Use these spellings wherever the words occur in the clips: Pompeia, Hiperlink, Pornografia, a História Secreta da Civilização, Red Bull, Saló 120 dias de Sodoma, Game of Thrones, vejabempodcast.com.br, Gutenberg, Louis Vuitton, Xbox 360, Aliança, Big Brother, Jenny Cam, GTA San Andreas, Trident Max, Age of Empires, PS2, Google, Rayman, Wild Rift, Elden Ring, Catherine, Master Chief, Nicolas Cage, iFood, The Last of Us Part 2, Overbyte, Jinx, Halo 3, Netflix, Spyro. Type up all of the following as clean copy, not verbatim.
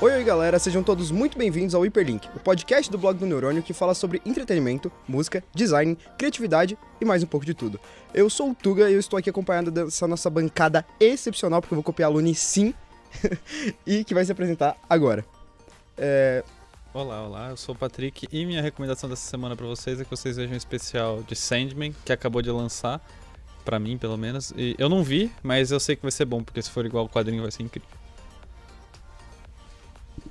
Oi galera, sejam todos muito bem-vindos ao Hiperlink, o podcast do blog do Neurônio que fala sobre entretenimento, música, design, criatividade e mais um pouco de tudo. Eu sou o Tuga e eu estou aqui acompanhando dessa nossa bancada excepcional, porque eu vou copiar a Luni sim, e que vai se apresentar agora. Olá, olá, eu sou o Patrick e minha recomendação dessa semana pra vocês é que vocês vejam um especial de Sandman, que acabou de lançar, pra mim pelo menos, e eu não vi, mas eu sei que vai ser bom, porque se for igual ao quadrinho vai ser incrível.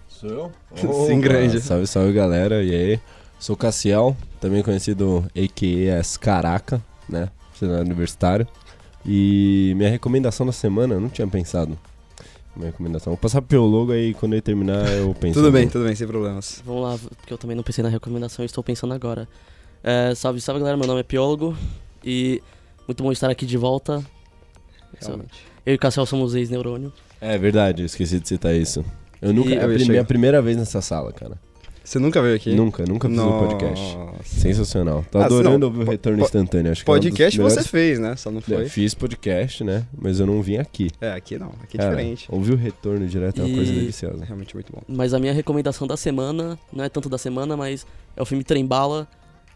Sou eu? Oh, sim, grande. Salve, salve galera, e aí? Sou o Cassiel, também conhecido a.k.a. as Caraca, né? Cenário universitário. E minha recomendação da semana, eu não tinha pensado. Minha recomendação, vou passar pro Piólogo aí, quando ele terminar eu penso. Tudo bem, sem problemas. Vamos lá, porque eu também não pensei na recomendação e estou pensando agora. Salve, salve galera, meu nome é Piólogo e muito bom estar aqui de volta. Realmente. Eu e o Cassiel somos ex-neurônio. É verdade, eu esqueci de citar isso. Eu nunca... minha primeira vez nessa sala, cara. Você nunca veio aqui? Nunca fiz um podcast. Sensacional. Tô adorando ouvir o retorno instantâneo. Acho que podcast melhores... você fez, né? Só não foi. Eu fiz podcast, né? Mas eu não vim aqui. Aqui não. Aqui é diferente. Ouvir o retorno direto é uma coisa deliciosa. Realmente muito bom. Mas a minha recomendação da semana, não é tanto da semana, mas é o filme Trembala,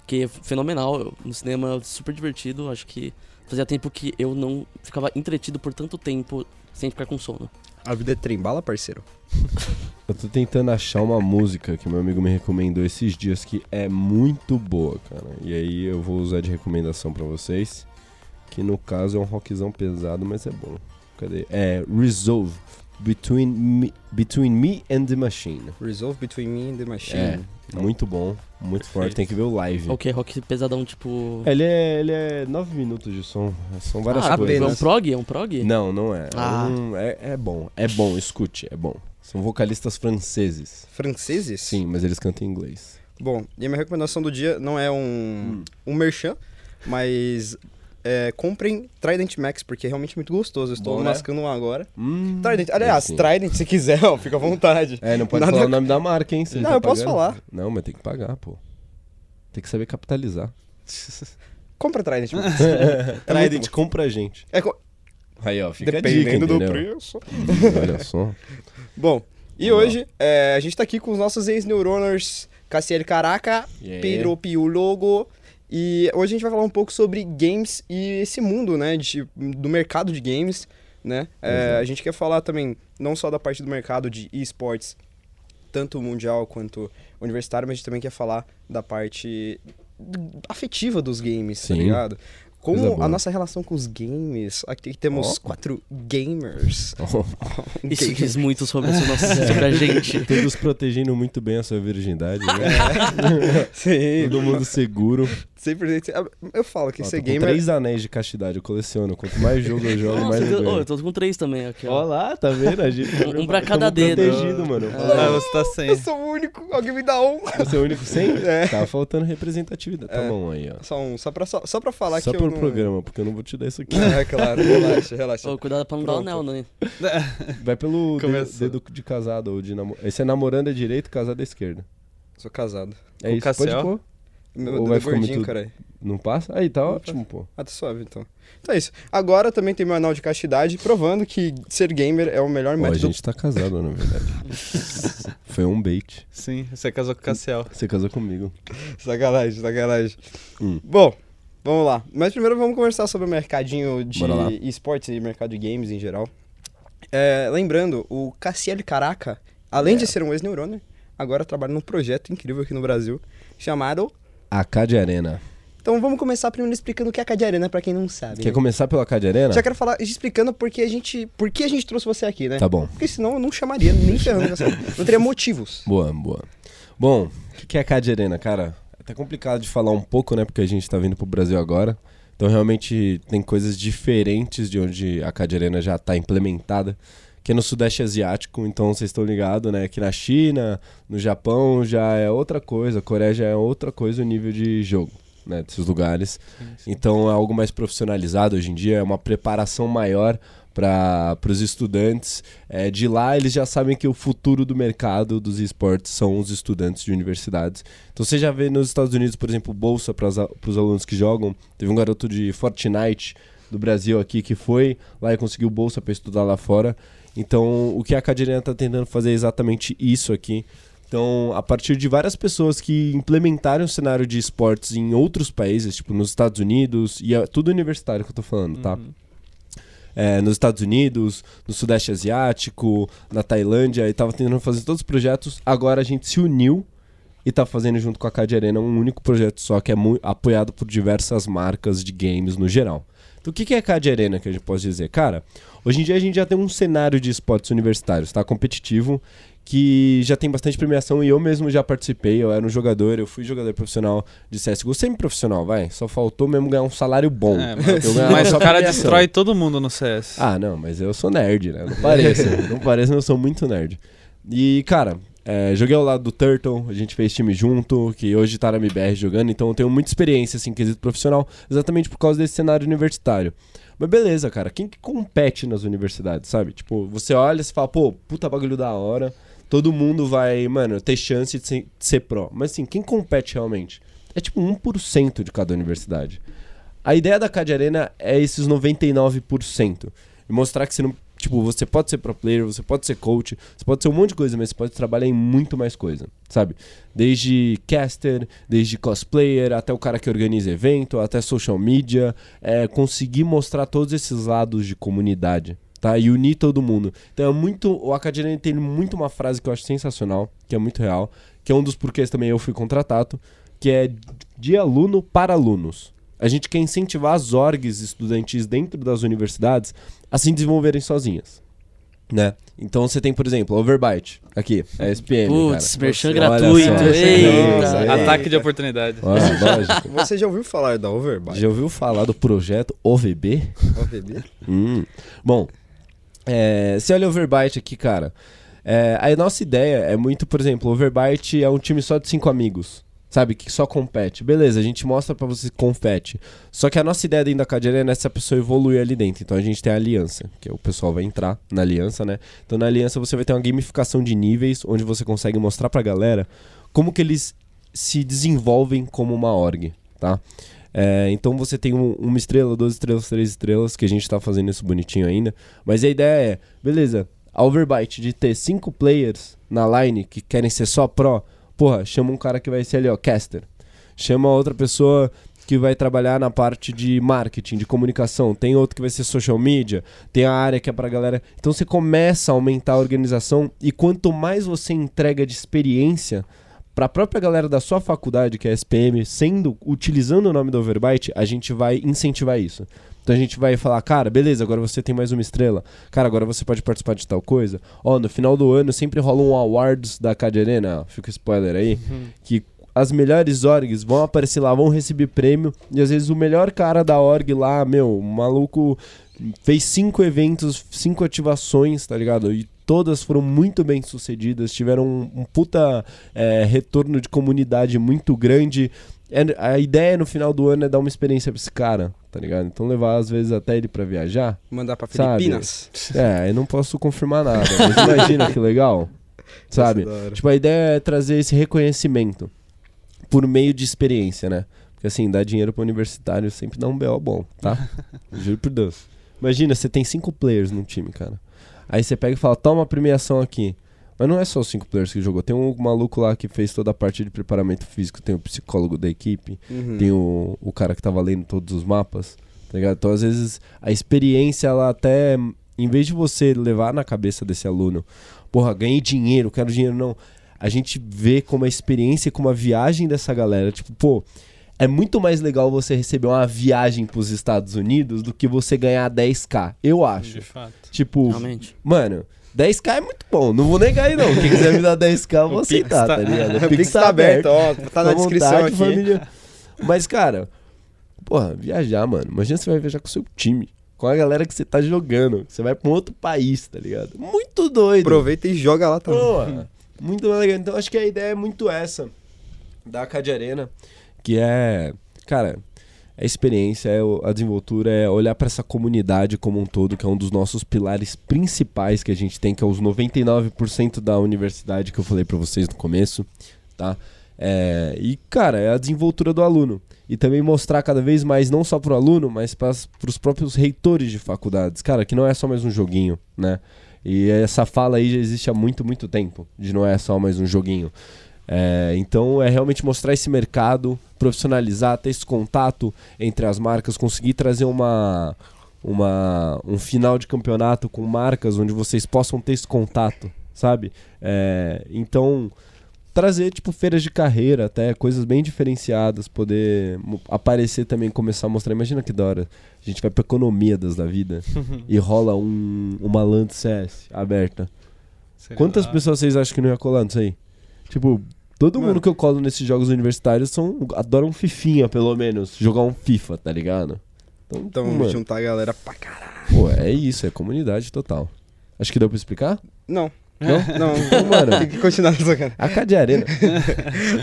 que é fenomenal. No cinema, super divertido. Acho que fazia tempo que eu não ficava entretido por tanto tempo sem ficar com sono. A vida é trembala, parceiro. Eu tô tentando achar uma música que meu amigo me recomendou esses dias que é muito boa, cara. E aí eu vou usar de recomendação pra vocês, que no caso é um rockzão pesado, mas é bom. Cadê? É Resolve, Between Me and the Machine. Resolve, Between Me and the Machine. É, muito bom, muito forte, tem que ver o live. Ok, rock pesadão, tipo... Ele é 9 minutos de som, são várias coisas. É um prog? Não, não é. É bom, escute, é bom. São vocalistas franceses. Franceses? Sim, mas eles cantam em inglês. Bom, e a minha recomendação do dia não é um merchan, mas... comprem Trident Max, porque é realmente muito gostoso. Eu estou mascando um agora. Trident, aliás, sim. Trident, se quiser, ó, fica à vontade. Não pode falar o nome da marca, hein? Não, eu posso falar. Não, mas tem que pagar, pô. Tem que saber capitalizar. Compra Trident Max. Trident, compra a gente. Aí, ó, fica dependendo a dica, do preço. Olha só. Bom, e hoje a gente tá aqui com os nossos ex-neuroners Cassiel Caraca, Pedro Piólogo. E hoje a gente vai falar um pouco sobre games e esse mundo, né, do mercado de games, né? A gente quer falar também não só da parte do mercado de esportes, tanto mundial quanto universitário, mas a gente também quer falar da parte afetiva dos games, sim, tá ligado? Como a nossa relação com os games. Aqui temos 4 gamers. Isso diz muito sobre a gente. Todos protegendo muito bem a sua virgindade, né? Sim. Todo mundo seguro. 100%. Eu falo que ser gamer... 3 anéis de castidade, eu coleciono. Quanto mais jogo eu jogo, mais eu ganho. Eu tô com 3 também aqui. Ó lá, tá vendo? A gente pra cada dedo. Protegido, mano. Você tá sem. Eu sou o único. Alguém me dá um. Você é o único sem? Tá faltando representatividade. Tá bom aí, ó. Só um. Só pra falar que eu programa, porque eu não vou te dar isso aqui. Claro, relaxa. Cuidado pra não dar anel, né? Vai pelo dedo de casado ou de namorado. Esse é namorando à direita e casado à esquerda. Sou casado. É isso, pode pôr? Meu dedo vai gordinho, muito... caralho. Não passa? Aí, tá não ótimo, passa. Pô. Tá suave, então. Então é isso. Agora também tem meu anel de castidade, provando que ser gamer é o melhor método. A gente tá casado, na verdade. Foi um bait. Sim, você casou com o Cassiel. Você casou comigo. Sacanagem. Bom... Vamos lá, mas primeiro vamos conversar sobre o mercadinho de esportes e mercado de games em geral. Lembrando, o Cassiel Caraca, além de ser um ex-neuroner, agora trabalha num projeto incrível aqui no Brasil, chamado... AcadArena. Então vamos começar primeiro explicando o que é AcadArena, pra quem não sabe. Quer começar pelo AcadArena? Já quero falar explicando por que a gente trouxe você aqui, né? Tá bom. Porque senão eu não chamaria, nem ferrando, não teria motivos. Boa. Bom, o que é AcadArena, cara? Até complicado de falar um pouco, né? Porque a gente tá vindo pro Brasil agora. Então, realmente, tem coisas diferentes de onde a AcadArena já tá implementada, que é no Sudeste Asiático. Então, vocês estão ligados, né? Que na China, no Japão, já é outra coisa. A Coreia já é outra coisa o nível de jogo, né? Desses lugares. Sim. Então, é algo mais profissionalizado hoje em dia. É uma preparação maior para os estudantes. De lá, eles já sabem que o futuro do mercado dos esportes são os estudantes de universidades. Então, você já vê nos Estados Unidos, por exemplo, bolsa para os alunos que jogam. Teve um garoto de Fortnite do Brasil aqui que foi lá e conseguiu bolsa para estudar lá fora. Então, o que a AcadArena está tentando fazer é exatamente isso aqui. Então, a partir de várias pessoas que implementaram o cenário de esportes em outros países, tipo nos Estados Unidos, e é tudo universitário que eu tô falando, tá? É, nos Estados Unidos, no Sudeste Asiático, na Tailândia, e tava tentando fazer todos os projetos. Agora a gente se uniu e tá fazendo junto com a AcadArena um único projeto só, que é apoiado por diversas marcas de games no geral. Então, o que é a AcadArena que a gente pode dizer? Cara, hoje em dia a gente já tem um cenário de esportes universitários, tá? Competitivo, que já tem bastante premiação, e eu mesmo já participei, eu era um jogador, eu fui jogador profissional de CSGO, semi-profissional, vai, só faltou mesmo ganhar um salário bom. É, mas o cara destrói todo mundo no CS. Ah, não, mas eu sou nerd, né? Não parece, não parece, mas eu sou muito nerd. E, cara, joguei ao lado do Turtle, a gente fez time junto, que hoje tá na MIBR jogando, então eu tenho muita experiência, assim, em quesito profissional, exatamente por causa desse cenário universitário. Mas beleza, cara, quem que compete nas universidades, sabe? Tipo, você olha e fala, pô, puta bagulho da hora... Todo mundo vai, mano, ter chance de ser pró. Mas assim, quem compete realmente? É tipo 1% de cada universidade. A ideia da AcadArena é esses 99%. E mostrar que você não... Tipo, você pode ser pro player, você pode ser coach, você pode ser um monte de coisa, mas você pode trabalhar em muito mais coisa, sabe? Desde caster, desde cosplayer, até o cara que organiza evento, até social media. É, conseguir mostrar todos esses lados de comunidade, tá? E unir todo mundo. Então é muito... O AcadArena tem muito uma frase que eu acho sensacional, que é muito real, que é um dos porquês também eu fui contratado, que é de aluno para alunos. A gente quer incentivar as orgs estudantis dentro das universidades a se desenvolverem sozinhas, né? Então você tem, por exemplo, Overbyte, aqui, a SPM. Putz, merchan gratuito. Eita. Ataque de oportunidade. Ah, você já ouviu falar da Overbyte? Já ouviu falar do projeto OVB? OVB? Bom... Você olha o Overbyte aqui, cara, a nossa ideia é muito, por exemplo, o Overbyte é um time só de 5 amigos, sabe, que só compete. Beleza, a gente mostra pra você que compete. Só que a nossa ideia dentro da AcadArena é essa pessoa evoluir ali dentro. Então a gente tem a Aliança, que o pessoal vai entrar na Aliança, né? Então na Aliança você vai ter uma gamificação de níveis, onde você consegue mostrar pra galera como que eles se desenvolvem como uma org, tá? Então você tem 1 estrela, 2 estrelas, 3 estrelas, que a gente tá fazendo isso bonitinho ainda. Mas a ideia é, beleza, a Overbyte de ter 5 players na line que querem ser só pro, porra, chama um cara que vai ser ali, ó, caster. Chama outra pessoa que vai trabalhar na parte de marketing, de comunicação. Tem outro que vai ser social media, tem a área que é pra galera. Então você começa a aumentar a organização, e quanto mais você entrega de experiência para a própria galera da sua faculdade, que é a SPM, utilizando o nome do Overbyte, a gente vai incentivar isso. Então a gente vai falar, cara, beleza, agora você tem mais 1 estrela. Cara, agora você pode participar de tal coisa. Ó, no final do ano sempre rola um awards da AcadArena, fica spoiler aí, que as melhores orgs vão aparecer lá, vão receber prêmio, e às vezes o melhor cara da org lá, meu, o maluco fez 5 eventos, 5 ativações, tá ligado? E todas foram muito bem sucedidas, tiveram um puta retorno de comunidade muito grande. A ideia no final do ano é dar uma experiência pra esse cara, tá ligado? Então levar às vezes até ele pra viajar. Mandar pra Filipinas. Sabe? Eu não posso confirmar nada, mas imagina que legal, sabe? Tipo, a ideia é trazer esse reconhecimento por meio de experiência, né? Porque assim, dar dinheiro pra universitário sempre dá um BO bom, tá? Juro por Deus. Imagina, você tem 5 players num time, cara. Aí você pega e fala, toma uma premiação aqui. Mas não é só os 5 players que jogou. Tem um maluco lá que fez toda a parte de preparamento físico. Tem o psicólogo da equipe. Tem o cara que tava lendo todos os mapas. Tá ligado? Então, às vezes, a experiência, ela até... Em vez de você levar na cabeça desse aluno, porra, ganhei dinheiro, quero dinheiro, não. A gente vê como a experiência, como a viagem dessa galera. Tipo, pô... É muito mais legal você receber uma viagem pros Estados Unidos do que você ganhar 10K, eu acho. De fato. Tipo, realmente. Mano, 10K é muito bom, não vou negar aí não. Quem quiser me dar 10K, eu vou aceitar, tá ligado? O Pix tá aberto, ó, tá na descrição aqui. Família. Mas, cara, porra, viajar, mano. Imagina você vai viajar com o seu time, com a galera que você tá jogando. Você vai pra um outro país, tá ligado? Muito doido. Aproveita e joga lá também. Porra, muito legal. Então, acho que a ideia é muito essa da AcadArena. Que é, cara, a experiência, a desenvoltura, é olhar pra essa comunidade como um todo, que é um dos nossos pilares principais que a gente tem, que é os 99% da universidade que eu falei pra vocês no começo, tá? E, cara, é a desenvoltura do aluno. E também mostrar cada vez mais, não só pro aluno, mas para os próprios reitores de faculdades. Cara, que não é só mais um joguinho, né? E essa fala aí já existe há muito, muito tempo, de não é só mais um joguinho. Então é realmente mostrar esse mercado, profissionalizar, ter esse contato entre as marcas, conseguir trazer um final de campeonato com marcas onde vocês possam ter esse contato, sabe? Então, trazer tipo feiras de carreira até, coisas bem diferenciadas, poder aparecer também, começar a mostrar. Imagina que da hora, a gente vai pra Economidas da vida e rola uma LAN de CS aberta. Seria quantas lá? Pessoas vocês acham que não ia colar nisso aí? Tipo, todo mundo que eu colo nesses jogos universitários adora um fifinha, pelo menos. Jogar um FIFA, tá ligado? Então vamos juntar a galera pra caralho. Pô, é isso, é comunidade total. Acho que deu pra explicar? Não? Então, mano, tem que continuar nessa cara. AcadArena.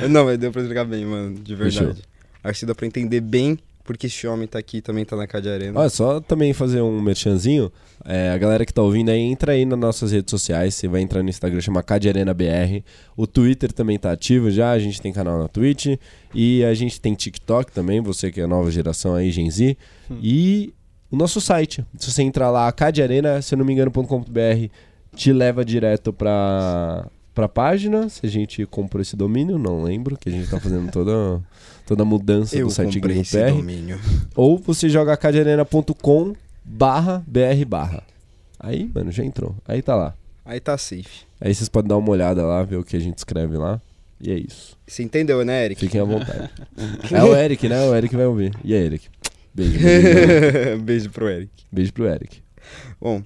Não, mas deu pra explicar bem, mano, de verdade. Acho que deu pra entender bem porque esse homem tá aqui e também tá na AcadArena. Olha, só também fazer um merchanzinho. A galera que tá ouvindo aí, entra aí nas nossas redes sociais. Você vai entrar no Instagram, chama AcadArenaBR. O Twitter também tá ativo já. A gente tem canal na Twitch. E a gente tem TikTok também, você que é nova geração aí, Gen Z. E o nosso site. Se você entrar lá, AcadArena, se eu não me engano, .com.br, te leva direto pra página. Se a gente comprou esse domínio, não lembro, que a gente tá fazendo toda a mudança do site Game PR. Ou você joga acadarena.com/br/. Aí, mano, já entrou. Aí tá lá. Aí tá safe. Aí vocês podem dar uma olhada lá, ver o que a gente escreve lá. E é isso. Você entendeu, né, Eric? Fiquem à vontade. É o Eric, né? O Eric vai ouvir. E aí, Eric? Beijo. Beijo pro Eric. Bom,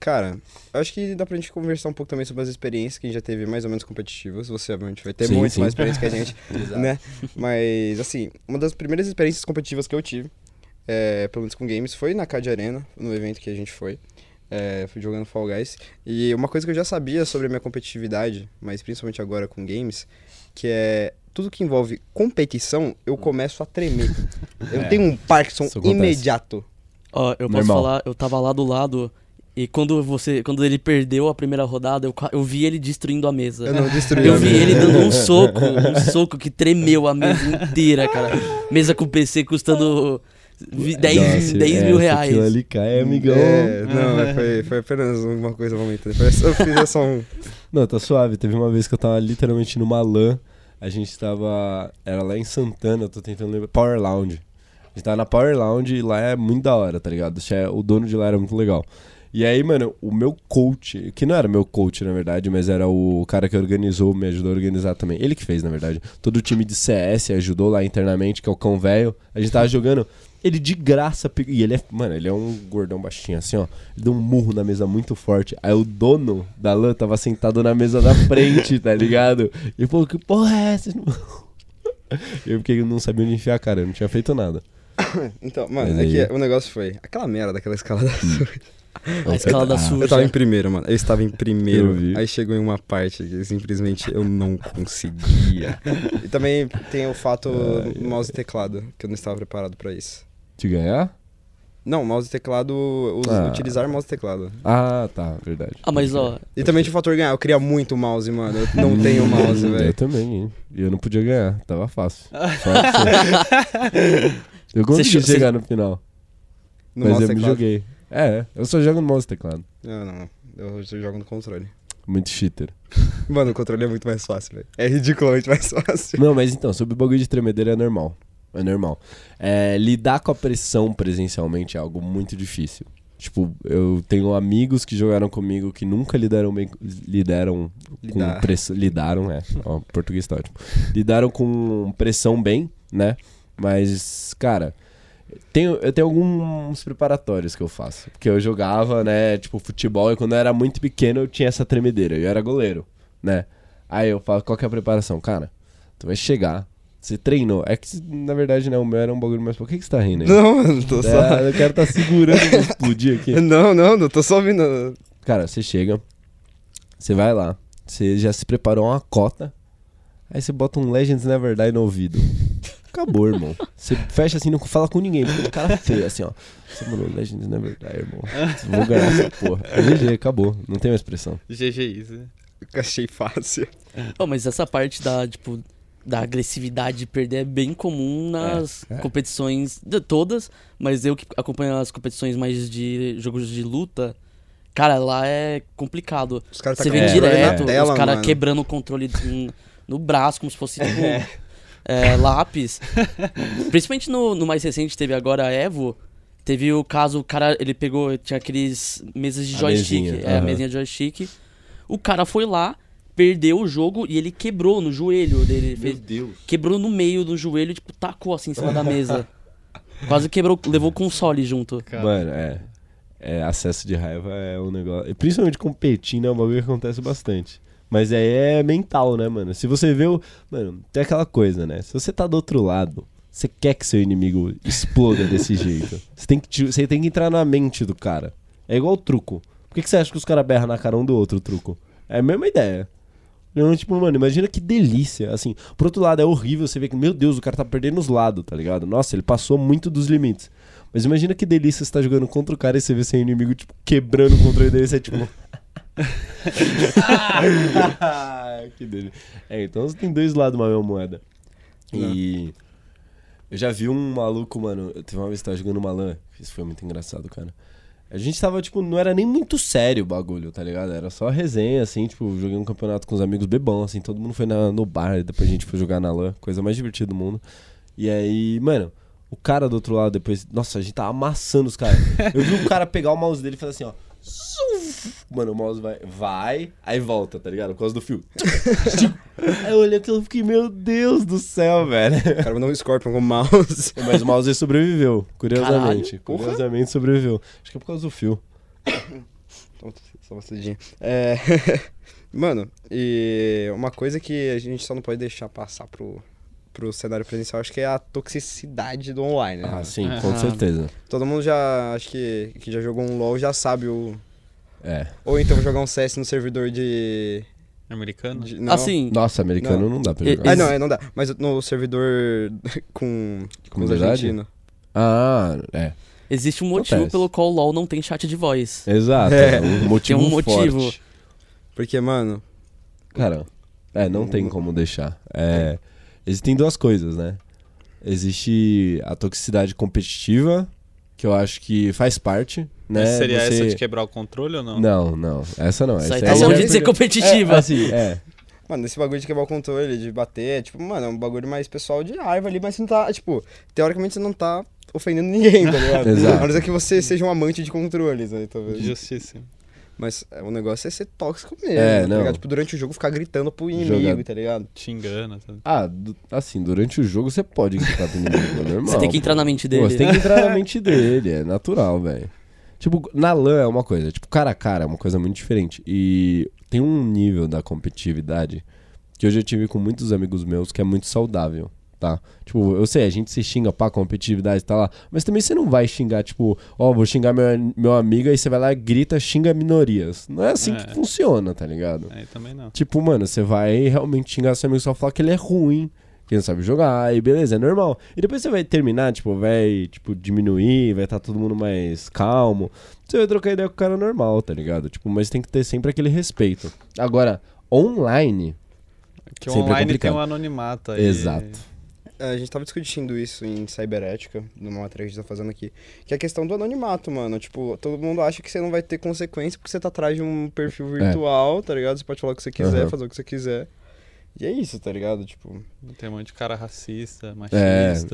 cara, acho que dá pra gente conversar um pouco também sobre as experiências que a gente já teve mais ou menos competitivas. Você obviamente vai ter muito mais experiência que a gente, né? Mas, assim, uma das primeiras experiências competitivas que eu tive, pelo menos com games, foi na AcadArena, no evento que a gente foi. Fui jogando Fall Guys. E uma coisa que eu já sabia sobre a minha competitividade, mas principalmente agora com games, que é... tudo que envolve competição, eu começo a tremer. Eu tenho um Parkinson imediato. Ó, eu posso falar, eu tava lá do lado e quando ele perdeu a primeira rodada, eu vi ele destruindo a mesa. Eu não destruí a mesa. Eu vi ele dando um soco que tremeu a mesa inteira, cara. Mesa com PC custando 10 mil reais. Aquilo ali cai, amigão. Não, foi apenas uma coisa momentânea. Eu fiz só um... Não, tá suave. Teve uma vez que eu tava literalmente numa LAN. A gente tava... Era lá em Santana, eu tô tentando lembrar. Power Lounge. A gente tava na Power Lounge e lá é muito da hora, tá ligado? O dono de lá era muito legal. E aí, mano, o meu coach... Que não era meu coach, na verdade, mas era o cara que organizou, me ajudou a organizar também. Ele que fez, na verdade. Todo o time de CS ajudou lá internamente, que é o Cão Velho. A gente tava jogando... Ele de graça pegou... E ele é... Mano, ele é um gordão baixinho, assim, ó. Ele deu um murro na mesa muito forte. Aí o dono da LAN tava sentado na mesa da frente, tá ligado? E falou, que porra é essa? Eu porque não sabia onde enfiar a cara. Eu não tinha feito nada. Então, mano, mas é que o negócio foi... Aquela merda daquela escala da surda. A escala da surda. Eu tava em primeiro, mano. Eu estava em primeiro. Aí chegou em uma parte que simplesmente eu não conseguia. E também tem o fato mouse e teclado, que eu não estava preparado pra isso. De ganhar? Não, mouse e teclado, utilizar mouse e teclado. Ah, tá, verdade. Ah, mas ó... E também tinha o fator ganhar, eu queria muito mouse, mano. Eu não tenho mouse, velho. Eu também, hein. E eu não podia ganhar, tava fácil. Eu consegui chegar no final. Mas eu me joguei. Eu só jogo no mouse e teclado. Não, eu jogo no controle. Muito cheater. Mano, o controle é muito mais fácil, velho. É ridiculamente mais fácil. Não, mas então, sobre o bagulho de tremedeira é normal. É normal. Lidar com a pressão presencialmente é algo muito difícil. Tipo, eu tenho amigos que jogaram comigo que nunca lidaram bem. Com pressão. Lidaram, Ó, português tá ótimo. Lidaram com pressão bem, né? Mas, cara, eu tenho alguns preparatórios que eu faço. Porque eu jogava, né, tipo, futebol. E quando eu era muito pequeno, eu tinha essa tremedeira. Eu era goleiro, né? Aí eu falo, qual que é a preparação? Cara, tu vai chegar... Você treinou. É que, na verdade, né, o meu era um bagulho mais... Por que você tá rindo aí? Não, mano, tô só... Eu quero tá segurando pra explodir aqui. Não, tô só vindo. Cara, você chega, você vai lá, você já se preparou uma cota, aí você bota um Legends Never Die no ouvido. Acabou, irmão. Você fecha assim, não fala com ninguém, porque o cara feio, assim, ó. Você falou, Legends Never Die, irmão. Vou ganhar essa porra. GG, acabou. Não tem mais pressão. GG isso, né? que achei fácil. Oh, mas essa parte da, tipo, da agressividade de perder é bem comum nas competições de todas, mas eu que acompanho as competições mais de jogos de luta, cara, lá é complicado. Os caras tá direto, tela, os caras quebrando o controle no braço, como se fosse tipo, lápis. Principalmente no mais recente, teve agora a Evo. Teve o caso, o cara, ele pegou, tinha aqueles mesas de joystick. A mesinha de joystick. O cara foi lá, perdeu o jogo e ele quebrou no joelho dele. Meu Deus. Quebrou no meio do joelho, tipo, tacou assim em cima da mesa. Quase quebrou, levou o console junto. Mano, acesso de raiva é um negócio... Principalmente competindo, é uma coisa que acontece bastante. Mas aí é mental, né, mano? Se você vê o... Mano, tem aquela coisa, né? Se você tá do outro lado... Você quer que seu inimigo exploda desse jeito. Você tem que entrar na mente do cara. É igual o truco. Por que você acha que os caras berram na cara um do outro, o truco? É a mesma ideia. Então, tipo, mano, imagina que delícia. Assim, por outro lado, é horrível. Você vê que, meu Deus, o cara tá perdendo os lados, tá ligado? Nossa, ele passou muito dos limites. Mas imagina que delícia você tá jogando contra o cara e você vê seu inimigo, tipo, quebrando o controle dele. Você é tipo... Que delícia. É, então você tem dois lados da mesma moeda. E... Eu já vi um maluco, mano, eu teve uma vez que tava jogando uma LAN, isso foi muito engraçado, cara. A gente tava, tipo, não era nem muito sério o bagulho, tá ligado? Era só resenha, assim, tipo, joguei um campeonato com os amigos bebão, assim, todo mundo foi no bar, depois a gente foi jogar na LAN, coisa mais divertida do mundo. E aí, mano, o cara do outro lado depois, nossa, a gente tava amassando os caras. Eu vi um cara pegar o mouse dele e fazer assim, ó. Mano, o mouse vai, aí volta, tá ligado? Por causa do fio. Aí eu olhei aquilo e fiquei, meu Deus do céu, velho. O cara mandou um Scorpion com o mouse. Mas o mouse sobreviveu, curiosamente. Caralho, curiosamente sobreviveu. Acho que é por causa do fio. Só uma cedinha. Mano, e uma coisa que a gente só não pode deixar passar pro cenário presencial, acho que é a toxicidade do online, né? Ah, sim, com certeza. Todo mundo já, acho que já jogou um LoL, já sabe o... Ou então jogar um CS no servidor de... Americano? Não. Assim... Nossa, americano não dá pra jogar. Não dá. Mas no servidor com os argentinos. Ah, é. Existe um motivo pelo qual o LoL não tem chat de voz. Exato, um motivo forte. Porque, mano... Cara, não tem como deixar. Existem duas coisas, né? Existe a toxicidade competitiva, que eu acho que faz parte, né? Mas seria essa de quebrar o controle ou não? Não. Essa não. Essa é um jeito de ser competitiva. Mano, esse bagulho de quebrar o controle, de bater, tipo, mano, é um bagulho mais pessoal de raiva ali, mas você não tá, tipo, teoricamente você não tá ofendendo ninguém, tá ligado? Exato. A não ser que você seja um amante de controles aí, talvez. Justiça. Mas o negócio é ser tóxico mesmo, tá ligado? Tipo, durante o jogo ficar gritando pro inimigo, tá ligado? Te engana, sabe? Ah, assim, durante o jogo você pode gritar pro inimigo, é normal. Você tem que entrar na mente dele. Pô, você tem que entrar na mente dele, é natural, velho. Tipo, na LAN é uma coisa, tipo, cara a cara é uma coisa muito diferente. E tem um nível da competitividade que eu já tive com muitos amigos meus que é muito saudável. Tá? Tipo, eu sei, a gente se xinga pra competitividade e tá lá, mas também você não vai xingar, tipo, vou xingar meu amigo, aí você vai lá e grita, xinga minorias. Não é assim que funciona, tá ligado? Aí também não. Tipo, mano, você vai realmente xingar seu amigo só falar que ele é ruim, que não sabe jogar, aí beleza, é normal. E depois você vai terminar, tipo, diminuir, vai estar todo mundo mais calmo. Você vai trocar ideia com o cara normal, tá ligado? Tipo, mas tem que ter sempre aquele respeito. Agora, online. Que online é tem um anonimato aí. Exato. A gente tava discutindo isso em Cyberética, numa matéria que a gente tá fazendo aqui, que é a questão do anonimato, mano. Tipo, todo mundo acha que você não vai ter consequência porque você tá atrás de um perfil virtual, tá ligado? Você pode falar o que você quiser, fazer o que você quiser. E é isso, tá ligado? Tipo... Tem um monte de cara racista, machista.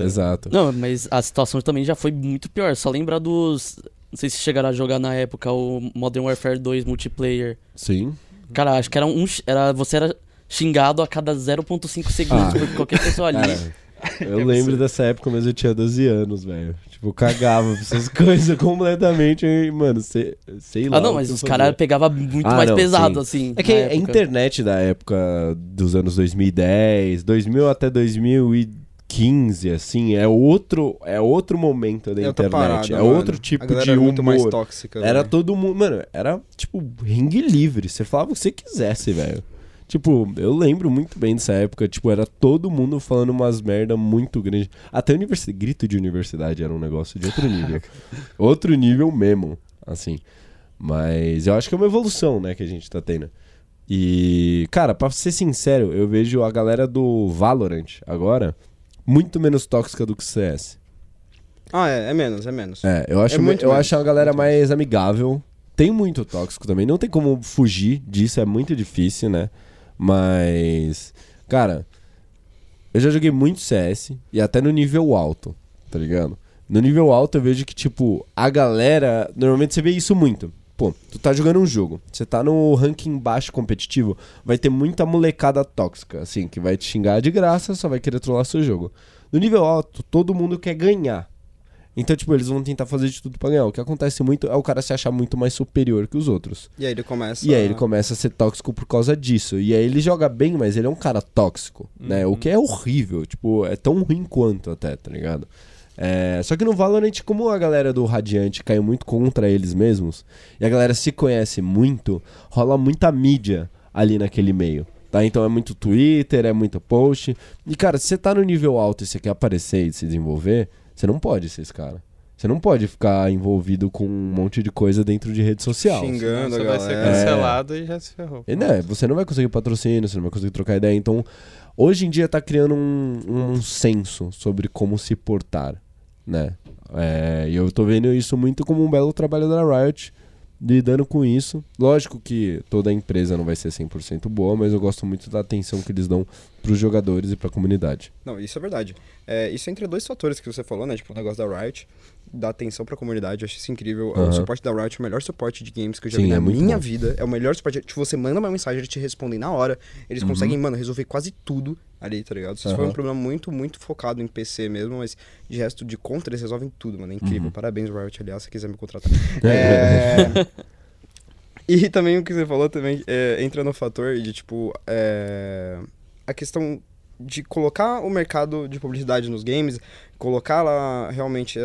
É, exato. Não, mas a situação também já foi muito pior. Só lembra dos... Não sei se chegaram a jogar na época o Modern Warfare 2 multiplayer. Sim. Cara, acho que era você era xingado a cada 0,5 segundos por qualquer pessoa ali. Eu lembro dessa época, mas eu tinha 12 anos, velho. Tipo, eu cagava essas coisas completamente. E, mano, sei lá. Ah, não, mas os caras pegavam muito mais pesado, assim. É que a internet da época dos anos 2010, 2000 até 2015, assim, é outro momento da internet. Parada, outro tipo de humor. Muito mais tóxica. Era todo mundo... Mano, era, tipo, ringue livre. Você falava o que você quisesse, velho. Tipo, eu lembro muito bem dessa época, tipo, era todo mundo falando umas merda muito grande. Até grito de universidade era um negócio de outro nível. Outro nível mesmo, assim. Mas eu acho que é uma evolução, né, que a gente tá tendo. E, cara, pra ser sincero, eu vejo a galera do Valorant agora muito menos tóxica do que o CS. Ah, é menos. É, eu acho, eu acho a galera mais amigável. Tem muito tóxico também, não tem como fugir disso, é muito difícil, né? Mas, cara, eu já joguei muito CS e até no nível alto, tá ligado? No nível alto eu vejo que, tipo, a galera... Normalmente você vê isso muito. Pô, tu tá jogando um jogo, você tá no ranking baixo competitivo, vai ter muita molecada tóxica, assim, que vai te xingar de graça, só vai querer trollar seu jogo. No nível alto, todo mundo quer ganhar. Então, tipo, eles vão tentar fazer de tudo pra ganhar. O que acontece muito é o cara se achar muito mais superior que os outros. E aí ele começa... a ser tóxico por causa disso. E aí ele joga bem, mas ele é um cara tóxico, né? O que é horrível, tipo, é tão ruim quanto até, tá ligado? É, só que no Valorant, como a galera do Radiante caiu muito contra eles mesmos, e a galera se conhece muito, rola muita mídia ali naquele meio, tá? Então é muito Twitter, é muito post. E, cara, se você tá no nível alto e você quer aparecer e se desenvolver, você não pode ser esse cara. Você não pode ficar envolvido com um monte de coisa dentro de rede social. Xingando, você vai ser cancelado e já se ferrou. E, né, você não vai conseguir patrocínio, você não vai conseguir trocar ideia. Então, hoje em dia tá criando um senso sobre como se portar, né? E eu tô vendo isso muito como um belo trabalho da Riot, lidando com isso. Lógico que toda empresa não vai ser 100% boa, mas eu gosto muito da atenção que eles dão pros jogadores e pra comunidade. Não, isso é verdade. Isso é entre dois fatores que você falou, né? Tipo, o negócio da Riot, da atenção pra comunidade, eu acho isso incrível. O suporte da Riot é o melhor suporte de games que eu já vi na minha vida. É o melhor suporte. Tipo, você manda uma mensagem, eles te respondem na hora. Eles conseguem, mano, resolver quase tudo ali, tá ligado? Isso foi um problema muito, muito focado em PC mesmo, mas de resto de contra, eles resolvem tudo, mano. É incrível. Parabéns, Riot, aliás, se quiser me contratar. E também o que você falou também entra no fator de, tipo, a questão de colocar o mercado de publicidade nos games, colocar lá realmente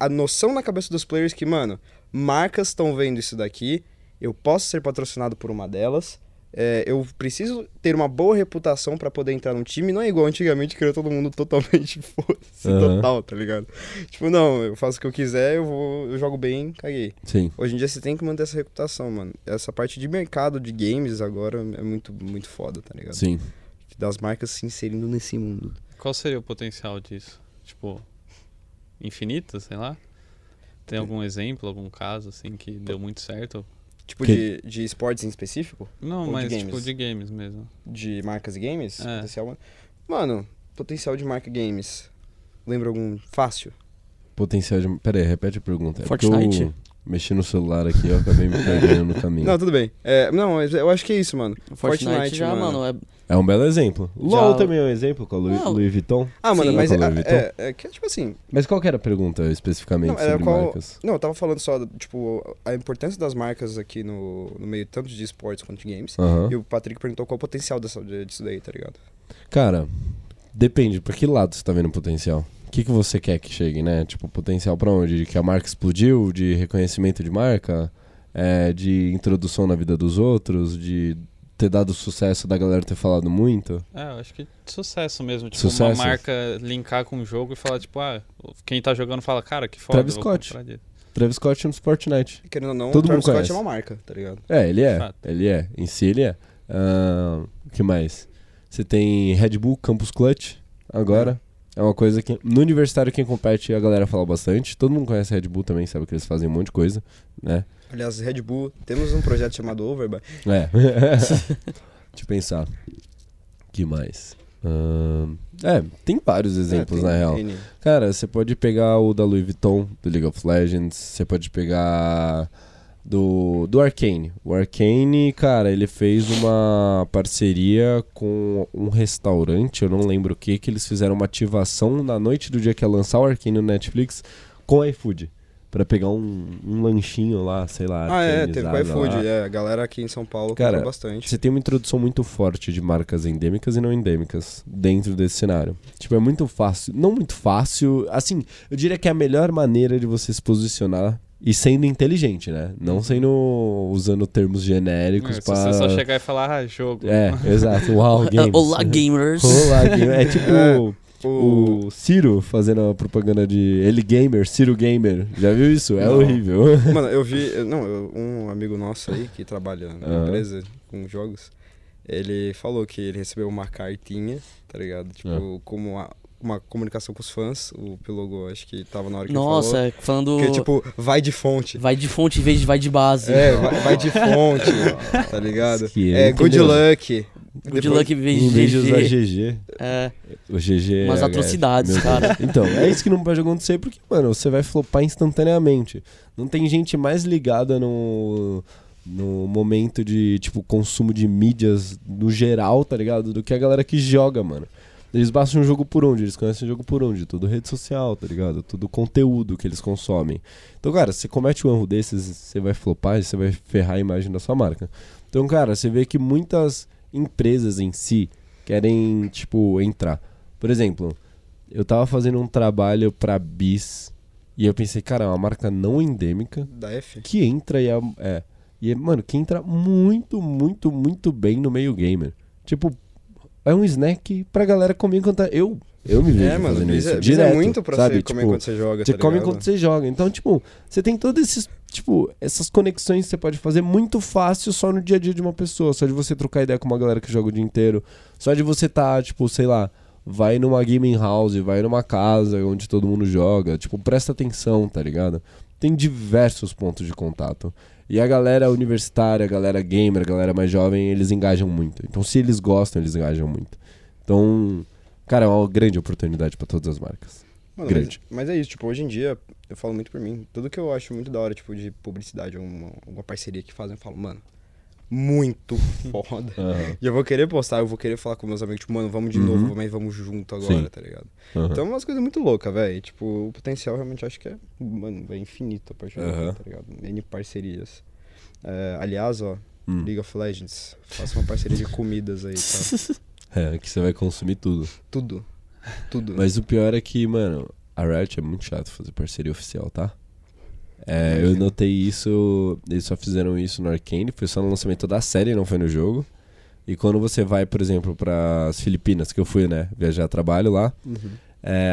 a noção na cabeça dos players que, mano, marcas estão vendo isso daqui, eu posso ser patrocinado por uma delas, eu preciso ter uma boa reputação pra poder entrar num time, não é igual antigamente que era todo mundo totalmente foda-se, total, tá ligado? Tipo, não, eu faço o que eu quiser, eu jogo bem, caguei. Sim. Hoje em dia você tem que manter essa reputação, mano. Essa parte de mercado de games agora é muito, muito foda, tá ligado? Sim. Das marcas se inserindo nesse mundo. Qual seria o potencial disso? Tipo, infinito, sei lá? Tem algum exemplo, algum caso, assim, que deu muito certo? Tipo, de esportes em específico? Não, ou mas de tipo de games mesmo. De marcas e games? É. Potencial... Mano, potencial de marca games. Lembra algum fácil? Potencial de... Pera aí, repete a pergunta. Fortnite. Eu mexi no celular aqui, eu acabei me perdendo no caminho. Não, tudo bem. Não, eu acho que é isso, mano. Fortnite já, mano é um belo exemplo. LOL também é um exemplo com a Louis Vuitton. Ah, mano, mas que é tipo assim... Mas qual que era a pergunta especificamente sobre marcas? Não, eu tava falando só, tipo, a importância das marcas aqui no meio tanto de esportes quanto de games. E o Patrick perguntou qual é o potencial disso daí, tá ligado? Cara, depende. Pra que lado você tá vendo o potencial? O que você quer que chegue, né? Tipo, potencial pra onde? De que a marca explodiu? De reconhecimento de marca? De introdução na vida dos outros? De... ter dado sucesso, da galera ter falado muito. Eu acho que sucesso mesmo. Tipo, sucesso. Uma marca linkar com o jogo e falar, tipo, quem tá jogando fala, cara, que foda. Travis Scott. Travis Scott no Fortnite. Querendo ou não, todo mundo conhece. Travis Scott é uma marca, tá ligado? Ele é. Em si, ele é. O que mais? Você tem Red Bull, Campus Clutch, agora. É uma coisa que... No universitário, quem compete, a galera fala bastante. Todo mundo conhece Red Bull também, sabe que eles fazem um monte de coisa, né? Aliás, Red Bull, temos um projeto chamado Overbyte. Deixa eu pensar. Que mais? Tem vários exemplos, na real. Cara, você pode pegar o da Louis Vuitton, do League of Legends. Você pode pegar do Arcane. O Arcane, cara, ele fez uma parceria com um restaurante, eu não lembro o que eles fizeram uma ativação na noite do dia que ia lançar o Arcane no Netflix com a iFood. Pra pegar um lanchinho lá, sei lá. Teve o iFood. A galera aqui em São Paulo compra bastante. Você tem uma introdução muito forte de marcas endêmicas e não endêmicas dentro desse cenário. Tipo, é muito fácil. Não muito fácil. Assim, eu diria que é a melhor maneira de você se posicionar e sendo inteligente, né? Não usando termos genéricos pra... Se você só chegar e falar, jogo. Exato. Uau, games. Olá, gamers. É tipo... O Ciro fazendo a propaganda de Ele Gamer, Ciro Gamer. Já viu isso? É não. Horrível. Mano, eu vi... Não, um amigo nosso aí que trabalha na empresa com jogos, ele falou que ele recebeu uma cartinha, tá ligado? Tipo, como uma comunicação com os fãs, o Piólogo, acho que tava na hora que ele falou. Nossa, falando... Que tipo, vai de fonte. Vai de fonte em vez de vai de base. É, vai de fonte, tá ligado? É, good luck. Good luck em vez de usar GG. É. O GG. Umas atrocidades, cara. Então, é isso que não pode acontecer, porque, mano, você vai flopar instantaneamente. Não tem gente mais ligada no momento de, tipo, consumo de mídias no geral, tá ligado? Do que a galera que joga, mano. Eles baixam um jogo por onde? Eles conhecem o jogo por onde? Tudo rede social, tá ligado? Tudo conteúdo que eles consomem. Então, cara, você comete um erro desses, você vai flopar e você vai ferrar a imagem da sua marca. Então, cara, você vê que muitas empresas em si querem, tipo, entrar. Por exemplo, eu tava fazendo um trabalho pra Bis e eu pensei, cara, é uma marca não endêmica da F que entra mano, que entra muito, muito, muito bem no meio gamer. Tipo, é um snack pra galera comer enquanto... Eu me vejo fazendo isso direto, é muito pra sabe? Você comer enquanto você joga, você come enquanto você joga. Então, tipo, você tem todos esses... Tipo, essas conexões que você pode fazer muito fácil só no dia a dia de uma pessoa. Só de você trocar ideia com uma galera que joga o dia inteiro. Só de você tá, tipo, sei lá, vai numa gaming house, vai numa casa onde todo mundo joga. Tipo, presta atenção, tá ligado? Tem diversos pontos de contato. E a galera universitária, a galera gamer, a galera mais jovem, eles engajam muito. Então, se eles gostam, eles engajam muito. Então, cara, é uma grande oportunidade pra todas as marcas. Mano, mas é isso, tipo, hoje em dia, eu falo muito por mim, tudo que eu acho muito da hora, tipo, de publicidade, uma parceria que fazem, eu falo, mano, muito foda. E eu vou querer postar, eu vou querer falar com meus amigos, tipo, mano, vamos de novo, mas vamos junto agora, tá ligado? Então é umas coisas muito loucas, velho, tipo, o potencial realmente acho que é, mano, é infinito a partir daí, tá ligado? N parcerias. Aliás, ó, League of Legends, faça uma parceria de comidas aí, tá? É, que você vai consumir tudo. Tudo. Mas o pior é que, mano, a Riot é muito chato fazer parceria oficial, tá? É, eu notei isso, eles só fizeram isso no Arcane, foi só no lançamento da série, não foi no jogo. E quando você vai, por exemplo, pras Filipinas, que eu fui, né, viajar a trabalho lá,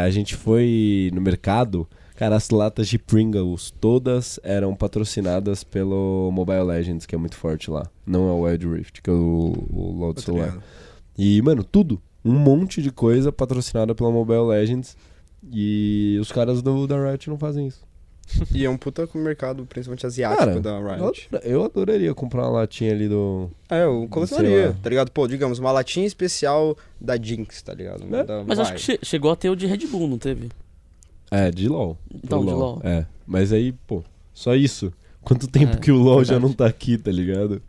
a gente foi no mercado, cara, as latas de Pringles todas eram patrocinadas pelo Mobile Legends, que é muito forte lá. Não é o Wild Rift, que é o LoL do celular. E, mano, tudo. Um monte de coisa patrocinada pela Mobile Legends e os caras da Riot não fazem isso. E é um puta mercado, principalmente asiático, cara, da Riot. Eu adoraria comprar uma latinha ali do... eu colecionaria, tá ligado? Pô, digamos, uma latinha especial da Jinx, tá ligado? Mas acho que chegou a ter o de Red Bull, não teve? É, de LoL. Então, de LoL. É, mas aí, pô, só isso. Quanto tempo que o LoL já não tá aqui, tá ligado?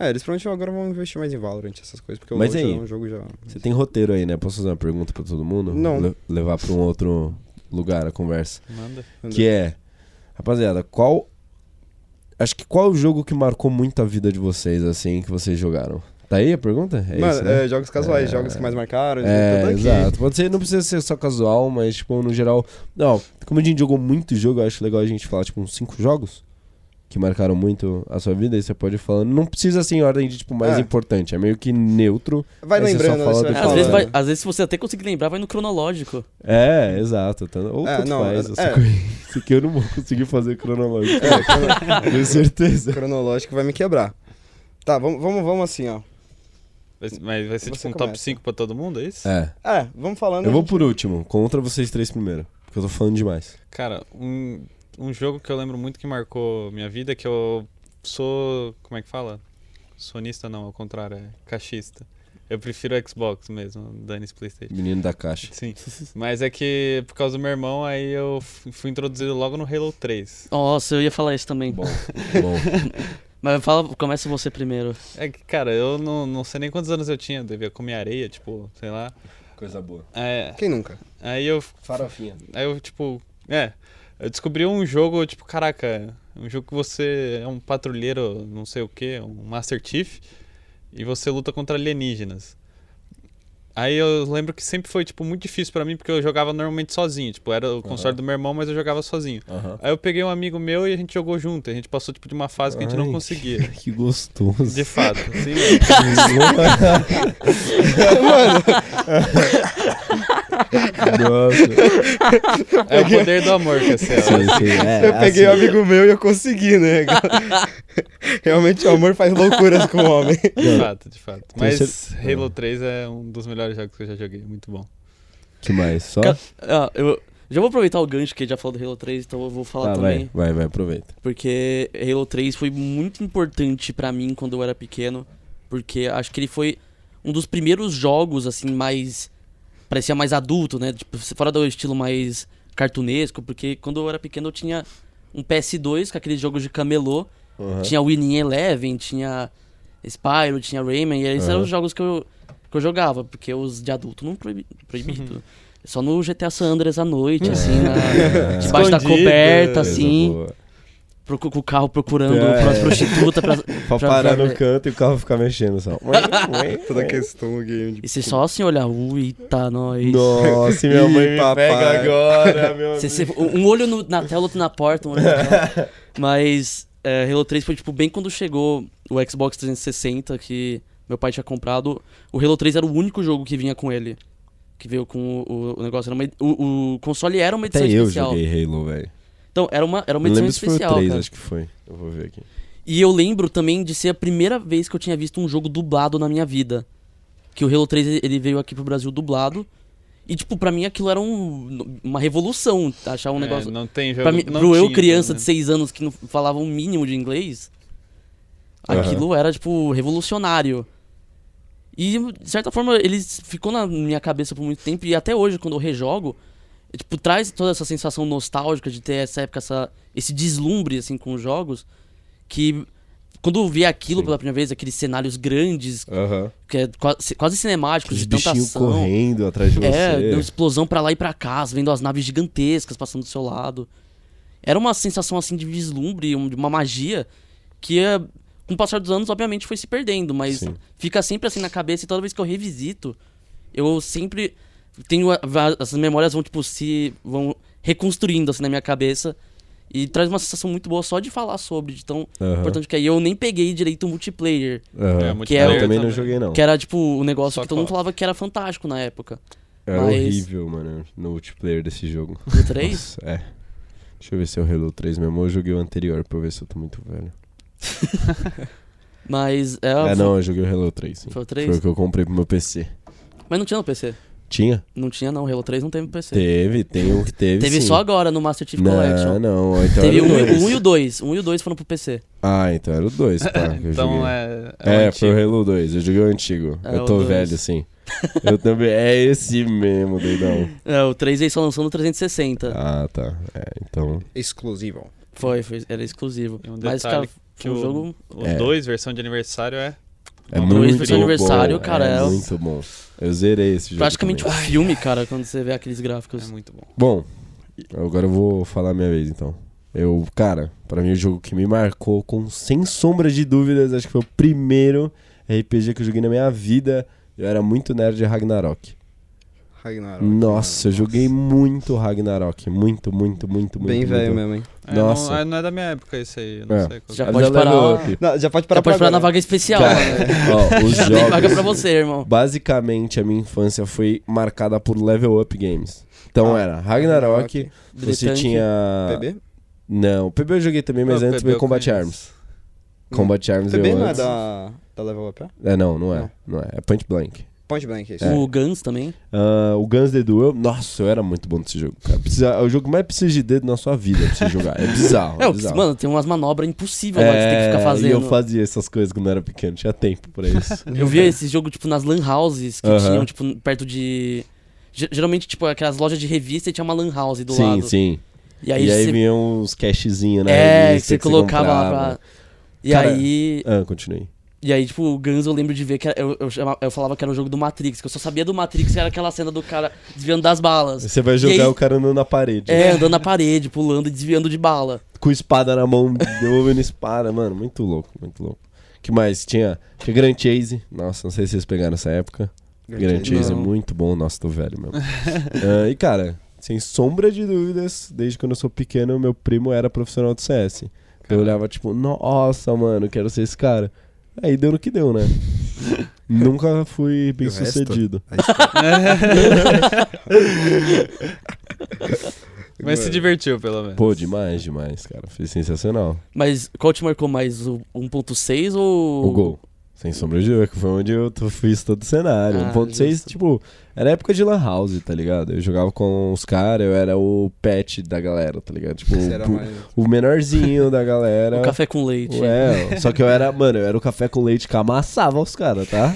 Eles provavelmente agora vão investir mais em Valorant, essas coisas, porque o LoL já é um jogo já... Você tem roteiro aí, né? Posso fazer uma pergunta pra todo mundo? Não. Levar pra um outro lugar a conversa. Manda. Que é, rapaziada, qual o jogo que marcou muito a vida de vocês, assim, que vocês jogaram? Tá aí a pergunta? Isso, né? Jogos casuais, jogos que mais marcaram. Exato. Pode ser, não precisa ser só casual, mas, tipo, no geral... Não, como a gente jogou muito jogo, eu acho legal a gente falar, tipo, uns 5 jogos que marcaram muito a sua vida, e você pode ir falando. Não precisa ser em ordem de, tipo, mais importante. É meio que neutro. Vai lembrando. Às vezes, se você até conseguir lembrar, vai no cronológico. É, exato. Ou tanto faz. Isso aqui eu não vou conseguir fazer cronológico. Tenho certeza. Cronológico vai me quebrar. Tá, vamos assim, ó. Mas vai ser tipo um top 5 pra todo mundo, é isso? É, vamos falando. Eu vou por último. Contra vocês três primeiro. Porque eu tô falando demais. Cara, um jogo que eu lembro muito que marcou minha vida é que eu sou... Como é que fala? Sonista não, ao contrário, é caixista. Eu prefiro o Xbox mesmo, dane-se PlayStation. Menino da caixa. Sim, mas é que por causa do meu irmão, aí eu fui introduzido logo no Halo 3. Nossa, eu ia falar isso também. Bom. Mas começa você primeiro. É que, cara, eu não sei nem quantos anos eu tinha, eu devia comer areia, tipo, sei lá. Coisa boa. Quem nunca? Aí eu... Farofinha. Aí eu, tipo... Eu descobri um jogo, tipo, caraca, um jogo que você é um patrulheiro, não sei o que, um Master Chief, e você luta contra alienígenas. Aí eu lembro que sempre foi, tipo, muito difícil pra mim, porque eu jogava normalmente sozinho, tipo, era o console do meu irmão, mas eu jogava sozinho. Aí eu peguei um amigo meu e a gente jogou junto, a gente passou, tipo, de uma fase que a gente não conseguia. Que gostoso. De fato, sim. Mano... Nossa. É o poder do amor, Cassiel. É, eu peguei assim, um amigo meu e eu consegui, né? Realmente o amor faz loucuras com o homem. De fato, de fato. Mas Halo 3 é um dos melhores jogos que eu já joguei, muito bom. Que mais? Só? Eu já vou aproveitar o gancho que ele já falou do Halo 3, então eu vou falar também. Vai, aproveita. Porque Halo 3 foi muito importante pra mim quando eu era pequeno, porque acho que ele foi um dos primeiros jogos, assim, mais... parecia mais adulto, né? Tipo, fora do estilo mais cartunesco, porque quando eu era pequeno eu tinha um PS2, com aqueles jogos de camelô, tinha Winning Eleven, tinha Spyro, tinha Rayman, e esses eram os jogos que eu jogava, porque os de adulto não proibido. Só no GTA San Andreas à noite, assim, debaixo da coberta, assim, com o carro procurando pra prostituta. Pra parar no canto e o carro ficar mexendo, só. Toda a questão game. E você só assim olhar, tá nóis. Nossa, minha mãe papai. Pega agora, meu amigo. Um olho na tela, outro na porta, um olho na tela. Mas Halo 3 foi, tipo, bem quando chegou o Xbox 360, que meu pai tinha comprado. O Halo 3 era o único jogo que vinha com ele. Que veio com o negócio. Era o console era uma edição especial. Até eu joguei Halo, velho. Então, era uma edição especial. Eu lembro se foi o 3, acho que foi. Eu vou ver aqui. E eu lembro também de ser a primeira vez que eu tinha visto um jogo dublado na minha vida. Que o Halo 3, ele veio aqui pro Brasil dublado. E, tipo, pra mim aquilo era uma revolução. Achar um negócio... Não tem jogo... Pra mim, criança de 6 anos que não falava um mínimo de inglês, aquilo era, tipo, revolucionário. E, de certa forma, ele ficou na minha cabeça por muito tempo. E até hoje, quando eu rejogo, tipo, traz toda essa sensação nostálgica de ter essa época, esse deslumbre, assim, com os jogos. Que, quando eu vi aquilo pela primeira vez, aqueles cenários grandes, que é quase cinemáticos, de tanta ação. Correndo atrás de você. Deu explosão pra lá e pra cá, vendo as naves gigantescas passando do seu lado. Era uma sensação, assim, de deslumbre, de uma magia que... com o passar dos anos, obviamente, foi se perdendo, mas fica sempre assim na cabeça, e toda vez que eu revisito, eu sempre tenho... essas memórias vão, tipo, vão reconstruindo, assim, na minha cabeça, e traz uma sensação muito boa só de falar sobre, de tão importante que é. E eu nem peguei direito o multiplayer. Eu também não joguei, não. Que era, tipo, o negócio que todo mundo falava que era fantástico na época. Era horrível, mano, no multiplayer desse jogo. No 3? Nossa, Deixa eu ver se é o Halo 3 mesmo, eu joguei o anterior pra ver se eu tô muito velho. Mas eu joguei o Halo 3, sim. Foi o 3? Foi o que eu comprei pro meu PC. Mas não tinha no PC? Tinha? Não tinha, não, o Halo 3 não teve no PC. Tem um que teve. Teve sim. Só agora no Master Chief Collection. Então teve o 1 e o 2. O 1 e o 2 foram pro PC. Então era o 2, tá? Então foi o Halo 2, eu joguei o antigo. Eu tô velho, assim. Eu também. É esse mesmo, doidão. O 3 aí só lançou no 360. Tá. Então. Exclusivo. Era exclusivo. Um detalhe... Mas, cara, que o jogo... Os dois, versão de aniversário, é muito dois, versão de aniversário, bom, cara. É muito bom. Eu zerei esse jogo. Praticamente um filme, cara, quando você vê aqueles gráficos. É muito bom. Bom, agora eu vou falar a minha vez, então. Cara, pra mim o jogo que me marcou, sem sombra de dúvidas, acho que foi o primeiro RPG que eu joguei na minha vida. Eu era muito nerd de Ragnarok. Nossa, eu joguei muito Ragnarok. Muito. Bem velho mesmo, hein? Nossa. Não é da minha época isso aí. Eu não sei qual Já pode parar na vaga especial. Já tem vaga pra você, irmão. Basicamente, a minha infância foi marcada por level up games. Então era Ragnarok, você tinha... PB? Não, PB eu joguei também, mas antes veio Combat Arms. Combat Arms PB não é da level up, Não é. É Point Blank. Isso. O Guns também? O Guns The Duel. Nossa, eu era muito bom nesse jogo, cara. É o jogo mais precisa de dedo na sua vida pra você jogar. É bizarro. Mano, tem umas manobras impossíveis lá que você tem que ficar fazendo. E eu fazia essas coisas quando eu era pequeno. Tinha tempo pra isso. Eu via esse jogo, tipo, nas lan houses que tinham, tipo, perto de... Geralmente, tipo, aquelas lojas de revista e tinha uma lan house do lado. Sim. E aí vinham uns cashzinhos na revista que você colocava lá pra... Continue. E aí, tipo, o Guns eu lembro de ver que eu falava que era um jogo do Matrix, que eu só sabia do Matrix, que era aquela cena do cara desviando das balas. Você vai jogar o cara andando na parede. Andando na parede, pulando e desviando de bala. Com espada na mão, devolvendo espada, mano. Muito louco. O que mais? Tinha Grand Chase. Nossa, não sei se vocês pegaram essa época. Grand Chase é muito bom. Nossa, tô velho mesmo. E, cara, sem sombra de dúvidas, desde quando eu sou pequeno, meu primo era profissional do CS. Eu olhava, tipo, nossa, mano, quero ser esse cara. Aí deu no que deu, né? Nunca fui bem sucedido. Mas se divertiu, pelo menos. Pô, demais, demais, cara. Foi sensacional. Mas qual te marcou mais? O 1.6 ou... O gol. Sem sombra de dúvida, que foi onde eu fiz todo o cenário. 1.6, tipo, era época de lan house, tá ligado? Eu jogava com os caras, eu era o pet da galera, tá ligado? Tipo, o menorzinho da galera. O café com leite. É, só que eu era, mano, eu era o café com leite que amassava os caras, tá?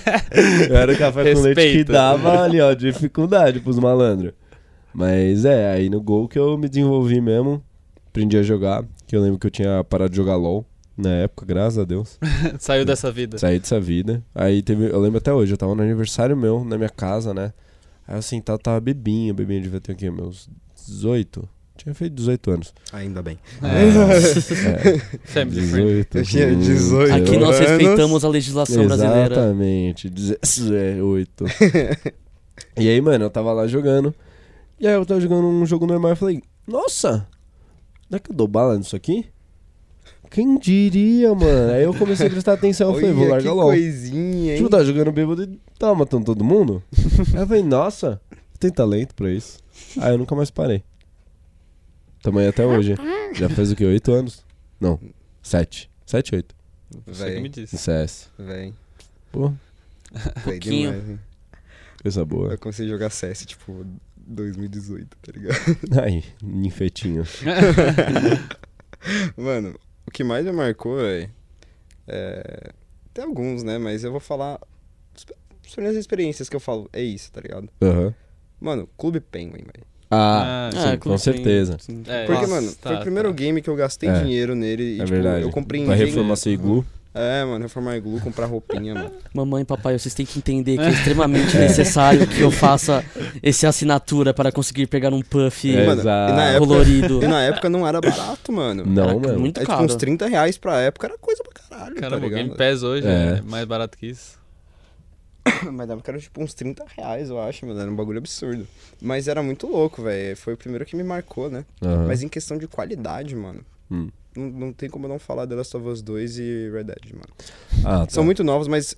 Eu era o café com leite que dava ali, ó, dificuldade pros malandros. Mas é, aí no gol que eu me desenvolvi mesmo, aprendi a jogar, que eu lembro que eu tinha parado de jogar LOL. Na época, graças a Deus. Saiu dessa vida. Saí dessa vida. Aí teve, eu lembro até hoje, eu tava no aniversário meu, na minha casa, né? Aí eu assim, tava bebinho, devia ter aqui meus 18. Tinha feito 18 anos. Ainda bem. É 18. Eu tinha 18 anos. Aqui nós respeitamos a legislação brasileira. Exatamente. 18. E aí, mano, eu tava lá jogando. E aí eu tava jogando um jogo normal e falei, nossa, não é que eu dou bala nisso aqui? Quem diria, mano? Aí eu comecei a prestar atenção, eu falei, vou largar logo. Coisinha, hein? Tu tá jogando bêbado e tá matando todo mundo? Aí eu falei, nossa, tem talento pra isso. Aí eu nunca mais parei. Tamanho até hoje. Já fez o quê? 8 anos? Não, 7, 8. Você que me disse. No CS. Vem. Pô. Pouquinho. Demais, hein? Coisa boa. Eu comecei a jogar CS, tipo, 2018, tá ligado? Aí, ninfetinho. Mano... O que mais me marcou, velho, tem alguns, né, mas eu vou falar sobre as experiências que eu falo, é isso, tá ligado? Uhum. Mano, Clube Penguin, velho. Sim, Clube com certeza. Penguin, sim. Porque, mano, foi o primeiro game que eu gastei dinheiro nele e, tipo, eu comprei... Pra reformar seu iglu. É, mano, reformar iglu, comprar roupinha, mano. Mamãe, papai, vocês têm que entender que é extremamente necessário que eu faça essa assinatura para conseguir pegar um puff colorido. E na época não era barato, mano. Não, era muito caro. Tipo, uns R$30 pra época era coisa pra caralho. Caramba, o Game Pass hoje é mais barato que isso. Mas na época era tipo uns R$30, eu acho, mano. Era um bagulho absurdo. Mas era muito louco, velho. Foi o primeiro que me marcou, né? Uhum. Mas em questão de qualidade, mano... Não tem como não falar The Last of Us 2 e Red Dead, mano. Tá. São muito novos, mas...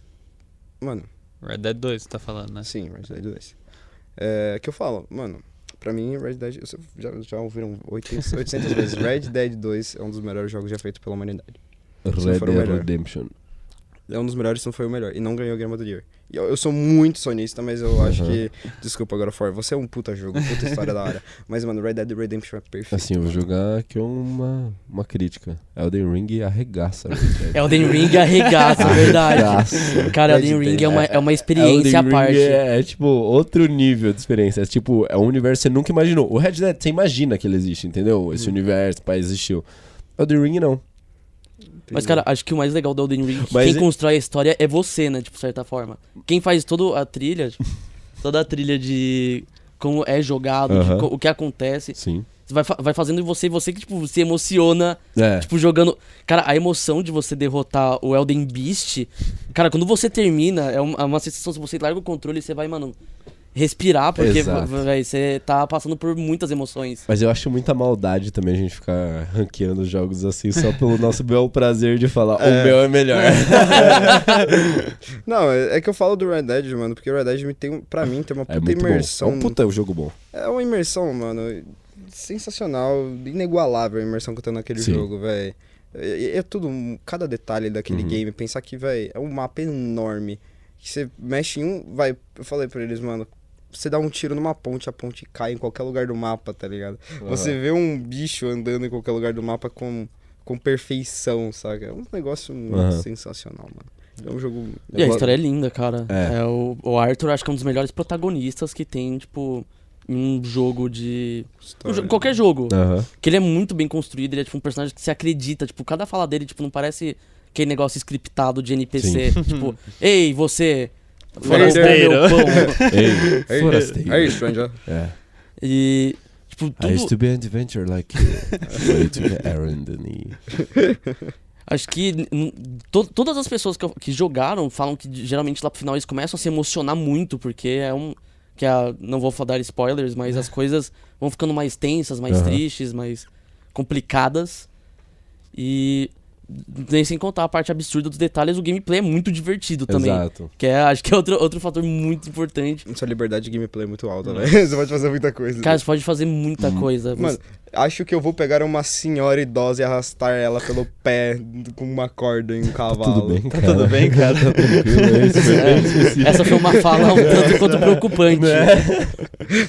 Mano... Red Dead 2, você tá falando, né? Sim, Red Dead 2. É que eu falo, mano... Pra mim, Red Dead... Já ouviram 800 vezes. Red Dead 2 é um dos melhores jogos já feitos pela humanidade. Red Dead Redemption. É um dos melhores, se não foi o melhor. E não ganhou o Game of the Year. E eu sou muito sonista, mas eu acho que... Desculpa agora, For. Você é um puta jogo, puta história da hora. Mas, mano, Red Dead Redemption é perfeito. Assim, eu vou jogar aqui uma crítica. Elden Ring arregaça. Elden Ring arregaça, verdade. Cara, Elden Ring é uma experiência à parte. É, tipo, outro nível de experiência. É, tipo, é um universo que você nunca imaginou. O Red Dead, você imagina que ele existe, entendeu? Esse universo, pá, existiu. Elden Ring, não. Mas, cara, acho que o mais legal do Elden Ring, quem constrói a história é você, né? Tipo, de certa forma. Quem faz toda a trilha de como é jogado, de o que acontece. Sim. Vai fazendo você que, tipo, se emociona, tipo, jogando... Cara, a emoção de você derrotar o Elden Beast... Cara, quando você termina, é uma sensação, se você larga o controle e você vai, mano... respirar, porque você tá passando por muitas emoções. Mas eu acho muita maldade também a gente ficar ranqueando jogos assim, só pelo nosso belo prazer de falar, o meu é melhor. Não, é que eu falo do Red Dead, mano, porque o Red Dead pra mim tem uma puta imersão. É um puta jogo bom. É uma imersão, mano, sensacional, inigualável a imersão que eu tenho naquele jogo, velho. É tudo, cada detalhe daquele game, pensar que, velho, é um mapa enorme, que você mexe em eu falei pra eles, mano, você dá um tiro numa ponte, a ponte cai em qualquer lugar do mapa, tá ligado? Você vê um bicho andando em qualquer lugar do mapa com perfeição, saca? É um negócio muito sensacional, mano. É um jogo... E a história é linda, cara. É. O Arthur, acho que é um dos melhores protagonistas que tem, tipo, um jogo de... qualquer jogo. Que ele é muito bem construído, ele é tipo um personagem que se acredita, tipo, cada fala dele, tipo, não parece... Aquele negócio scriptado de NPC, tipo, ei, você... Forasteiro. Meu pão. Ei, forasteiro. Aí, stranger. E, tipo, tudo... I used to be an adventure like you. Way to the errand. Acho que todas as pessoas que jogaram falam que geralmente lá pro final eles começam a se emocionar muito, porque não vou dar spoilers, mas as coisas vão ficando mais tensas, mais tristes, mais complicadas. E... nem sem contar a parte absurda dos detalhes, o gameplay é muito divertido também. Exato. Que é, acho que é outro fator muito importante. Sua liberdade de gameplay é muito alta, né? Você pode fazer muita coisa. Cara, você pode fazer muita coisa. Mano, acho que eu vou pegar uma senhora idosa e arrastar ela pelo pé com uma corda em um cavalo. Tá tudo bem, cara? Tá tranquilo, é isso, essa foi uma fala um tanto quanto preocupante.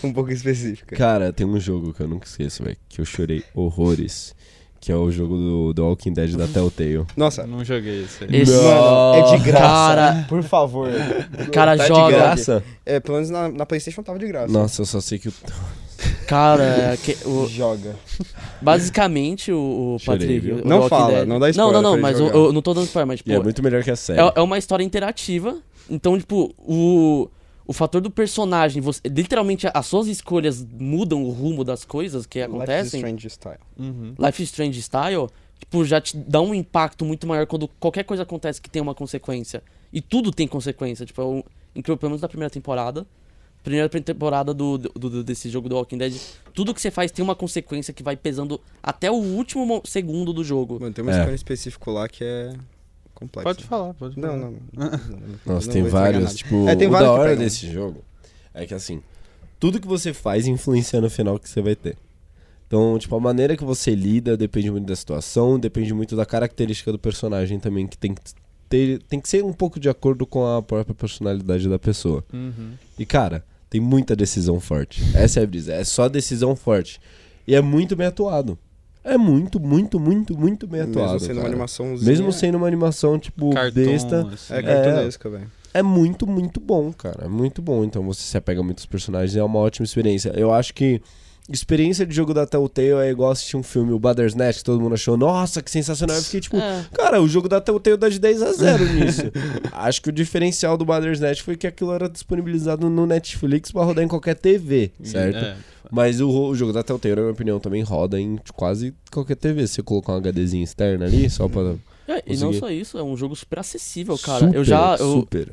Um pouco específica. Cara, tem um jogo que eu nunca esqueço, velho, que eu chorei horrores. Que é o jogo do The Walking Dead da Telltale. Nossa, não joguei isso aí. Esse mano, é de graça. Cara, por favor. Cara, tá joga. De graça? É, pelo menos na PlayStation tava de graça. Nossa, eu só sei que o. Cara, joga. Basicamente, o Patrick. Não fala, não dá spoiler. Não, mas eu não tô dando spoiler, mas tipo. E é muito melhor que a série. É uma história interativa. Então, tipo, o fator do personagem, você, literalmente as suas escolhas mudam o rumo das coisas que acontecem. Life is Strange Style. Uhum. Life is Strange Style, tipo, já te dá um impacto muito maior quando qualquer coisa acontece que tem uma consequência. E tudo tem consequência, tipo, incrível, pelo menos na primeira temporada. Primeira temporada desse jogo do Walking Dead, tudo que você faz tem uma consequência que vai pesando até o último segundo do jogo. Mano, tem uma história específica lá que é... complexo. Pode falar. Não. Nossa, tem vários, tipo, tem o da hora desse jogo é que, assim, tudo que você faz influencia no final que você vai ter. Então, tipo, a maneira que você lida depende muito da situação, depende muito da característica do personagem também, que tem que ser um pouco de acordo com a própria personalidade da pessoa. Uhum. E, cara, tem muita decisão forte. Essa é a brisa, é só decisão forte. E é muito bem atuado. É muito bem atuado. Mesmo sendo uma animaçãozinha. Mesmo sendo uma animação, tipo, besta. Assim. É cartunesca, velho. É muito bom, cara. É muito bom. Então você se apega muito aos personagens. É uma ótima experiência. Eu acho que experiência de jogo da Telltale é igual assistir um filme, o Bandersnatch, que todo mundo achou, nossa, que sensacional. Eu fiquei tipo, cara, o jogo da Telltale dá de 10-0 nisso. Acho que o diferencial do Bandersnatch foi que aquilo era disponibilizado no Netflix pra rodar em qualquer TV, certo? É. Mas o jogo da Telltale, na minha opinião, também roda em quase qualquer TV. Se você colocar um HDzinho externo ali, só pra... E não só isso, é um jogo super acessível, cara.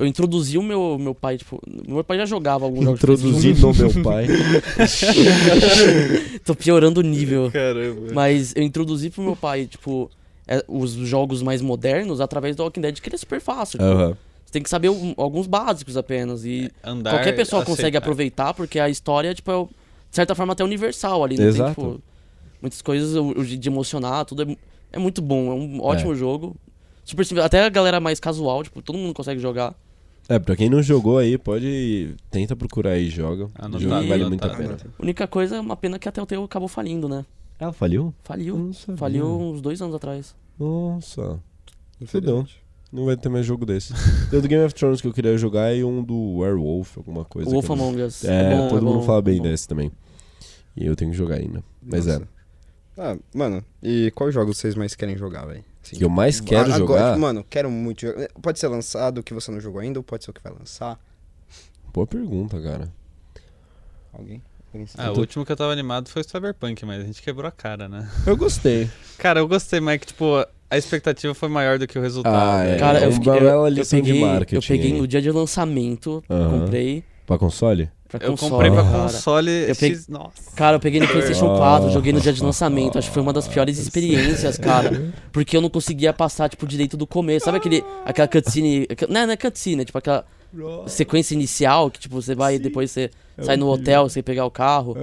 Eu introduzi o meu pai, tipo... Meu pai já jogava alguns jogos. Introduzi no meu pai. Tô piorando o nível. Caramba. Mas eu introduzi pro meu pai, tipo... os jogos mais modernos através do Walking Dead, que ele é super fácil. Tipo, você tem que saber alguns básicos apenas. E qualquer pessoa consegue aproveitar, porque a história, tipo, de certa forma, até universal ali. Não tem, tipo, muitas coisas de emocionar, tudo é muito bom, é um ótimo jogo. Super simples. Até a galera mais casual, tipo, todo mundo consegue jogar. Pra quem não jogou aí, tenta procurar aí, joga. Vale muito a pena. A única coisa é uma pena que a Telltale acabou falindo, né? Ela faliu? Faliu uns 2 anos atrás. Nossa. Fudeu. Não vai ter mais jogo desse. Tem o do Game of Thrones que eu queria jogar e um do Werewolf, alguma coisa. Wolf Among Us. Todo mundo fala bem desse também. E eu tenho que jogar ainda. Mas mano, e qual jogo vocês mais querem jogar, velho? Assim, que eu mais quero jogar? Mano, quero muito jogar. Pode ser lançado, que você não jogou ainda, ou pode ser o que vai lançar? Boa pergunta, cara. Alguém? O último que eu tava animado foi o Cyberpunk, mas a gente quebrou a cara, né? Eu gostei. Cara, eu gostei, mas que, tipo, a expectativa foi maior do que o resultado. Cara, eu peguei no dia de lançamento, comprei. Pra console? Eu comprei pra console. Cara, eu peguei no PlayStation 4, joguei no dia de lançamento. Acho que foi uma das piores experiências, cara. Porque eu não conseguia passar, tipo, direito do começo. Sabe aquela cutscene... Não é cutscene, é tipo aquela sequência inicial que, tipo, você vai e depois você sai no hotel, você pegar o carro.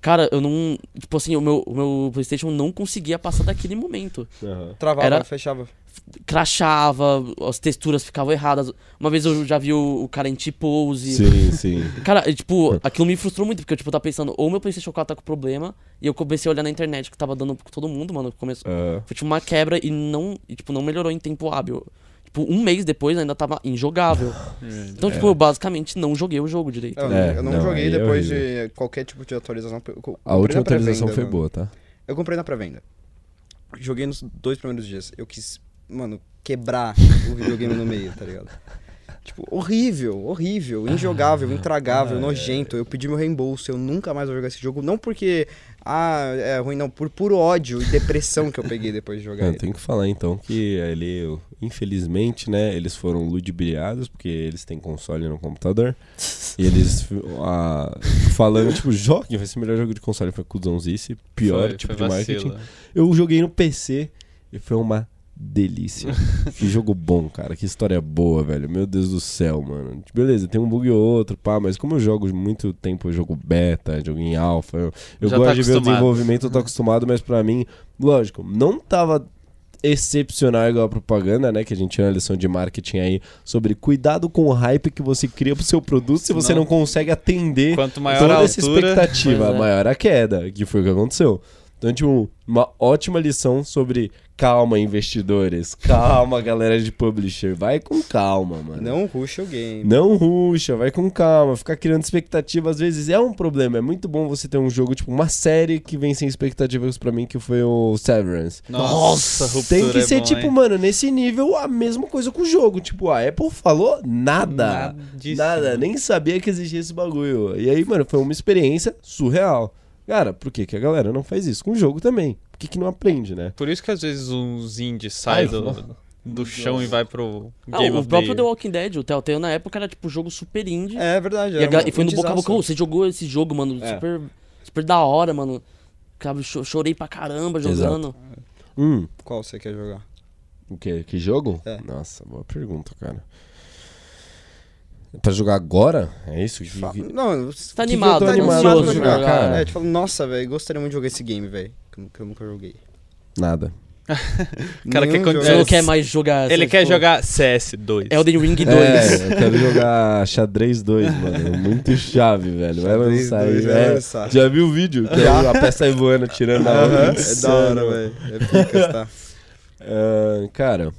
Cara, eu não... Tipo assim, o meu PlayStation não conseguia passar daquele momento. Travava, fechava. Crashava, as texturas ficavam erradas. Uma vez eu já vi o cara em T-pose. Sim. Cara, tipo, aquilo me frustrou muito, porque eu, tipo, tava pensando, ou meu PlayStation 4 tá com problema, e eu comecei a olhar na internet que tava dando com todo mundo, mano. Foi tipo uma quebra e não melhorou em tempo hábil. Tipo, um mês depois ainda tava injogável. Então, tipo, eu basicamente não joguei o jogo direito. Eu não joguei depois de qualquer tipo de atualização. A última atualização foi boa, tá? Eu comprei na pré-venda. Joguei nos 2 primeiros dias. Eu quis... Mano, quebrar o videogame no meio, tá ligado? Tipo, horrível, injogável, intragável, nojento. Eu pedi meu reembolso, eu nunca mais vou jogar esse jogo. Não porque, é ruim, não. Por puro ódio e depressão que eu peguei depois de jogar ele. Eu tenho que falar, então, que ele, infelizmente, né, eles foram ludibriados, porque eles têm console no computador. E eles falando, tipo, joguem, vai ser o melhor jogo de console. Foi cuzãozice, pior tipo de marketing. Eu joguei no PC e foi uma... delícia. Que jogo bom, cara. Que história boa, velho. Meu Deus do céu, mano. Beleza, tem um bug ou outro, pá, mas como eu jogo muito tempo, eu jogo beta, jogo em alpha, eu gosto de ver o desenvolvimento, eu tô acostumado, mas pra mim, lógico, não tava excepcional igual a propaganda, né? Que a gente tinha uma lição de marketing aí sobre cuidado com o hype que você cria pro seu produto se você não consegue atender toda essa expectativa. Maior a queda, que foi o que aconteceu. Então, tipo, uma ótima lição sobre calma, investidores. Calma, galera de publisher. Vai com calma, mano. Não rusha o game. Não rusha, vai com calma. Ficar criando expectativa, às vezes, é um problema. É muito bom você ter um jogo, tipo, uma série que vem sem expectativas pra mim, que foi o Severance. Nossa, tem que ser, é bom, tipo, hein? Mano, nesse nível, a mesma coisa com o jogo. Tipo, a Apple falou nada. Nada. Nem sabia que existia esse bagulho. E aí, mano, foi uma experiência surreal. Cara, por que a galera não faz isso? Com o jogo também. Por que não aprende, né? Por isso que às vezes uns indies saem do chão e vai pro Game of the Year. O próprio The Walking Dead, o Telltale, na época era tipo jogo super indie. É verdade. E foi no boca a boca. Você jogou esse jogo, mano, super, super da hora, mano. Chorei pra caramba jogando. Qual você quer jogar? O quê? Que jogo? É. Nossa, boa pergunta, cara. Pra jogar agora? É isso? Não, tá animado. Tá animado pra jogar, cara. É, tipo, nossa, velho, gostaria muito de jogar esse game, velho. Que eu nunca joguei. Nada. O cara quer continuar. Ele não quer mais jogar... Ele quer jogar CS2. Elden Ring 2. É, eu quero jogar Xadrez 2, mano. Muito chave, velho. Vai lançar aí, velho. Já viu o vídeo? A peça aí voando, tirando a hora. É da hora, velho. É pica, tá? Cara,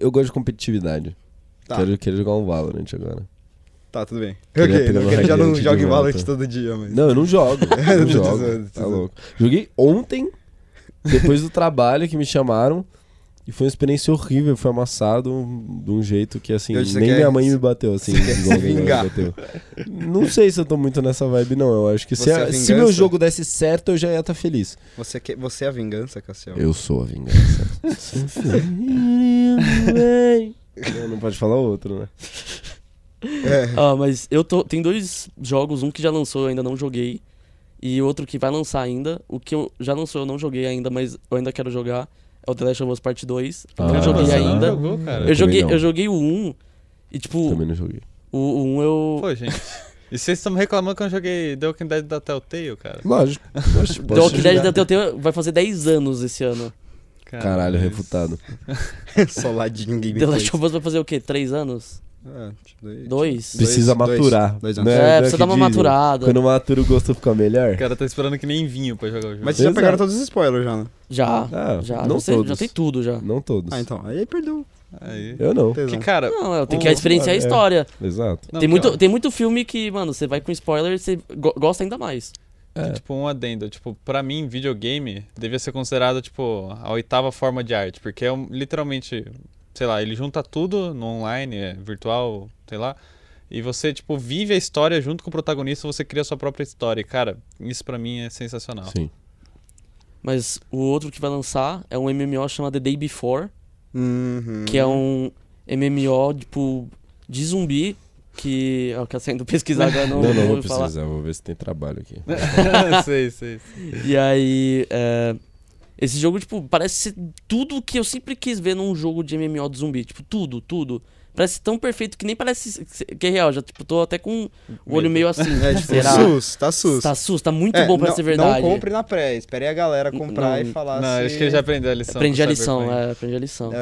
eu gosto de competitividade. Tá. Quero jogar um Valorant agora. Tá, tudo bem. Eu já não jogo Valorant todo dia, mas... Não, eu não jogo. Tá louco. Joguei ontem, depois do trabalho que me chamaram, e foi uma experiência horrível. Foi amassado de um jeito que, assim, nem minha mãe me bateu, assim. Não sei se eu tô muito nessa vibe, não. Eu acho que se meu jogo desse certo, eu já ia estar feliz. Você é a vingança, Cassiel? Eu sou a vingança. Não pode falar outro, né? Mas tem dois jogos, um que já lançou, eu ainda não joguei, e outro que vai lançar ainda. O que eu já lançou, eu não joguei ainda, mas eu ainda quero jogar, é o The Last of Us Part 2. Eu não joguei ainda. Jogou, cara. Eu joguei o 1 e, tipo... Também não joguei. O 1 eu... Pô, gente... E vocês estão reclamando que eu joguei The Walking Dead da Telltale, cara? Lógico. The Walking Dead da Telltale vai fazer 10 anos esse ano. Caralho, refutado. Só ladinho gameplay. The Last of Us vai fazer o quê? 3 anos? Dois? Precisa maturar. 2 anos. Precisa dar uma maturada. Quando matura o gosto fica melhor. O cara tá esperando que nem vinho pra jogar o jogo. Mas vocês já pegaram todos os spoilers já, né? Já. Não sei, já tem tudo já. Não todos. Ah, então. Aí perdeu. Aí. Eu não. Porque, cara... Não, tem que experienciar a história. Exato. Tem muito filme que, mano, você vai com spoiler e você gosta ainda mais. É. Tipo, um adendo. Tipo, pra mim, videogame devia ser considerado, tipo, a 8ª forma de arte. Porque é literalmente, sei lá, ele junta tudo no online, virtual, sei lá. E você, tipo, vive a história junto com o protagonista, você cria a sua própria história. E, cara, isso pra mim é sensacional. Sim. Mas o outro que vai lançar é um MMO chamado The Day Before. Que é um MMO, tipo, de zumbi. Que eu tô sendo pesquisar agora, não vou precisar, falar. Vou ver se tem trabalho aqui. sei. E aí, esse jogo, tipo, parece ser tudo que eu sempre quis ver num jogo de MMO de zumbi. Tipo, tudo. Parece tão perfeito que nem parece que é real. Já, tipo, tô até com o olho meio assim. Tipo, tá sus. Tá muito bom pra ser verdade. Não compre na pré, espere a galera comprar e falar assim. Não, acho que ele já aprendeu a lição. Aprendi a lição.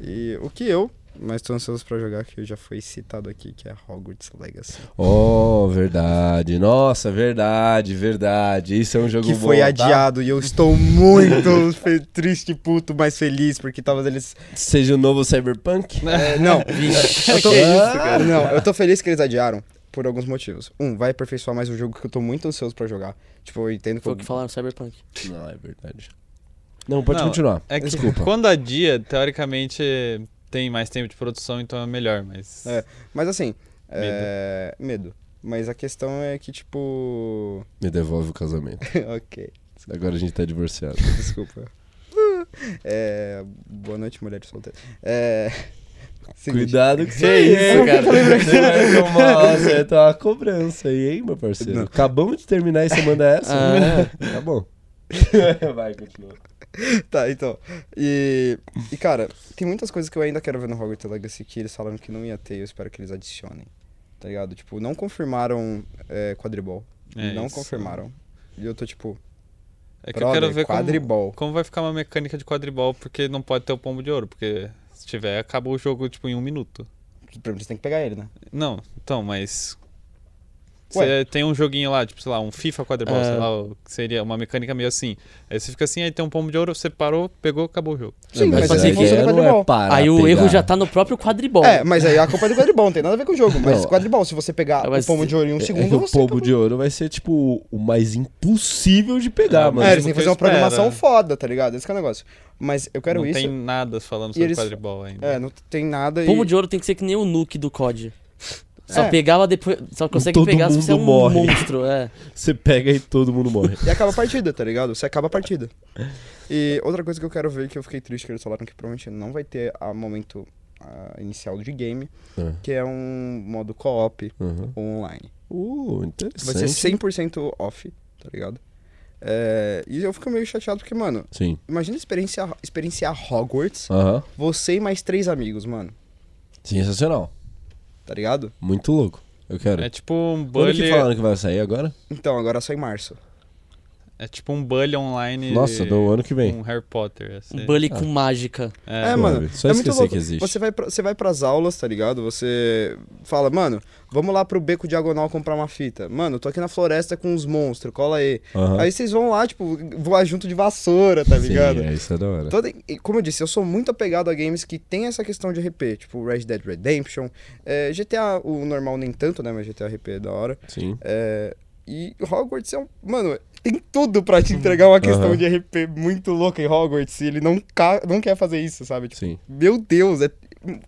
E o que eu... Mas tô ansioso pra jogar, que já foi citado aqui, que é Hogwarts Legacy. Oh, verdade. Nossa, verdade. Isso é um jogo que bom. Que foi adiado, tá? E eu estou muito triste e puto, mas feliz, porque talvez eles... Seja o novo Cyberpunk? Não. Eu tô feliz que eles adiaram, por alguns motivos. Vai aperfeiçoar mais um jogo que eu tô muito ansioso pra jogar. Tipo, eu entendo... Foi o que falaram, Cyberpunk. Não, é verdade. Não, pode continuar. É que quando adia, teoricamente... Tem mais tempo de produção, então é melhor, mas... mas assim... Medo. Mas a questão é que, tipo... Me devolve o casamento. Ok. Desculpa. Agora a gente tá divorciado. Desculpa. Boa noite, mulher de solteiro. Cuidado com isso aí, cara. Você tá uma cobrança aí, hein, meu parceiro? Não. Acabamos de terminar e você manda essa? Tá bom. Vai, continua. Tá, então. E cara, tem muitas coisas que eu ainda quero ver no Hogwarts Legacy que eles falaram que não ia ter, eu espero que eles adicionem. Tá ligado? Tipo, não confirmaram quadribol. Não isso. Confirmaram. E eu tô tipo... É que eu quero ver como vai ficar uma mecânica de quadribol, porque não pode ter o pombo de ouro, porque se tiver, acabou o jogo, tipo, em 1 minuto. Primeiro você tem que pegar ele, né? Não, então, mas... Você tem um joguinho lá, tipo, sei lá, um FIFA quadribol, sei lá, que seria uma mecânica meio assim. Aí você fica assim, aí tem um pombo de ouro, você parou, pegou, acabou o jogo. Sim, mas assim, aí o erro já tá no próprio quadribol. É, mas aí a culpa é do quadribol, não tem nada a ver com o jogo. Mas quadribol, se você pegar o pombo de ouro em 1 segundo, você... O pombo de ouro vai ser, tipo, o mais impossível de pegar, mano. É, eles têm que fazer uma programação foda, tá ligado? Esse que é o negócio. Mas eu quero isso... Não tem nada falando sobre quadribol ainda. É, não tem nada e... Pombo de ouro tem que ser que nem o nuke do COD. Só pegava depois. Só consegue todo pegar mundo se você é um morre. Monstro, é. Você pega e todo mundo morre. E acaba a partida, tá ligado? Você acaba a partida. E outra coisa que eu quero ver, que eu fiquei triste que eles falaram que provavelmente não vai ter a momento inicial de game, que é um modo co-op online. Interessante. Vai ser 100% off, tá ligado? É, e eu fico meio chateado porque, mano, sim. Imagina experienciar Hogwarts, você e mais 3 amigos, mano. Sensacional. Tá ligado? Muito louco. Eu quero. É tipo um bully... Quando que falaram que vai sair agora? Então, agora só em março. É tipo um bully online... Nossa, do ano que vem. Com Harry Potter. Assim. Um bully com mágica. É mano. Só esquecer muito louco. Que existe. Você vai pras aulas, tá ligado? Você fala, mano, vamos lá pro Beco Diagonal comprar uma fita. Mano, eu tô aqui na floresta com uns monstros, cola aí. Aí vocês vão lá, tipo, voar junto de vassoura, tá ligado? Sim, isso é da hora. Como eu disse, eu sou muito apegado a games que tem essa questão de RP, tipo Red Dead Redemption, GTA, o normal nem tanto, né? Mas GTA RP é da hora. Sim. E Hogwarts é um... Mano, tem tudo pra te entregar uma questão de RP muito louca em Hogwarts e ele não quer fazer isso, sabe? Tipo, sim. Meu Deus,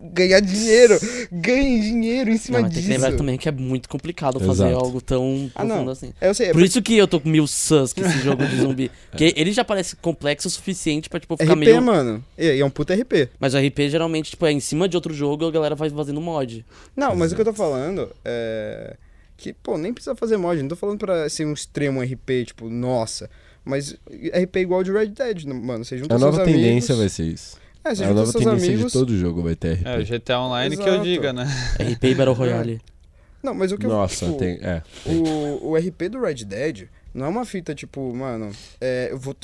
ganhar dinheiro. Ganhe dinheiro em cima disso. Tem que lembrar também que é muito complicado fazer algo tão profundo assim. Eu sei, Por isso que eu tô com mil suss com esse jogo de zumbi. Porque ele já parece complexo o suficiente pra, tipo, ficar RP, meio... RP, mano. E é um puta RP. Mas o RP, geralmente, tipo, é em cima de outro jogo e a galera vai fazendo mod. Não, mas o que eu tô falando é... Que, pô, nem precisa fazer mod, não tô falando pra ser um extremo RP, tipo, nossa. Mas RP igual de Red Dead, mano, você junta seus amigos... A nova tendência vai ser isso. Você junta seus amigos... A nova tendência de todo jogo vai ter RP. É, o GTA Online que eu diga, né? RP e Battle Royale. Não, mas o que eu... Nossa, tem... O RP do Red Dead... Não é uma fita, tipo, mano...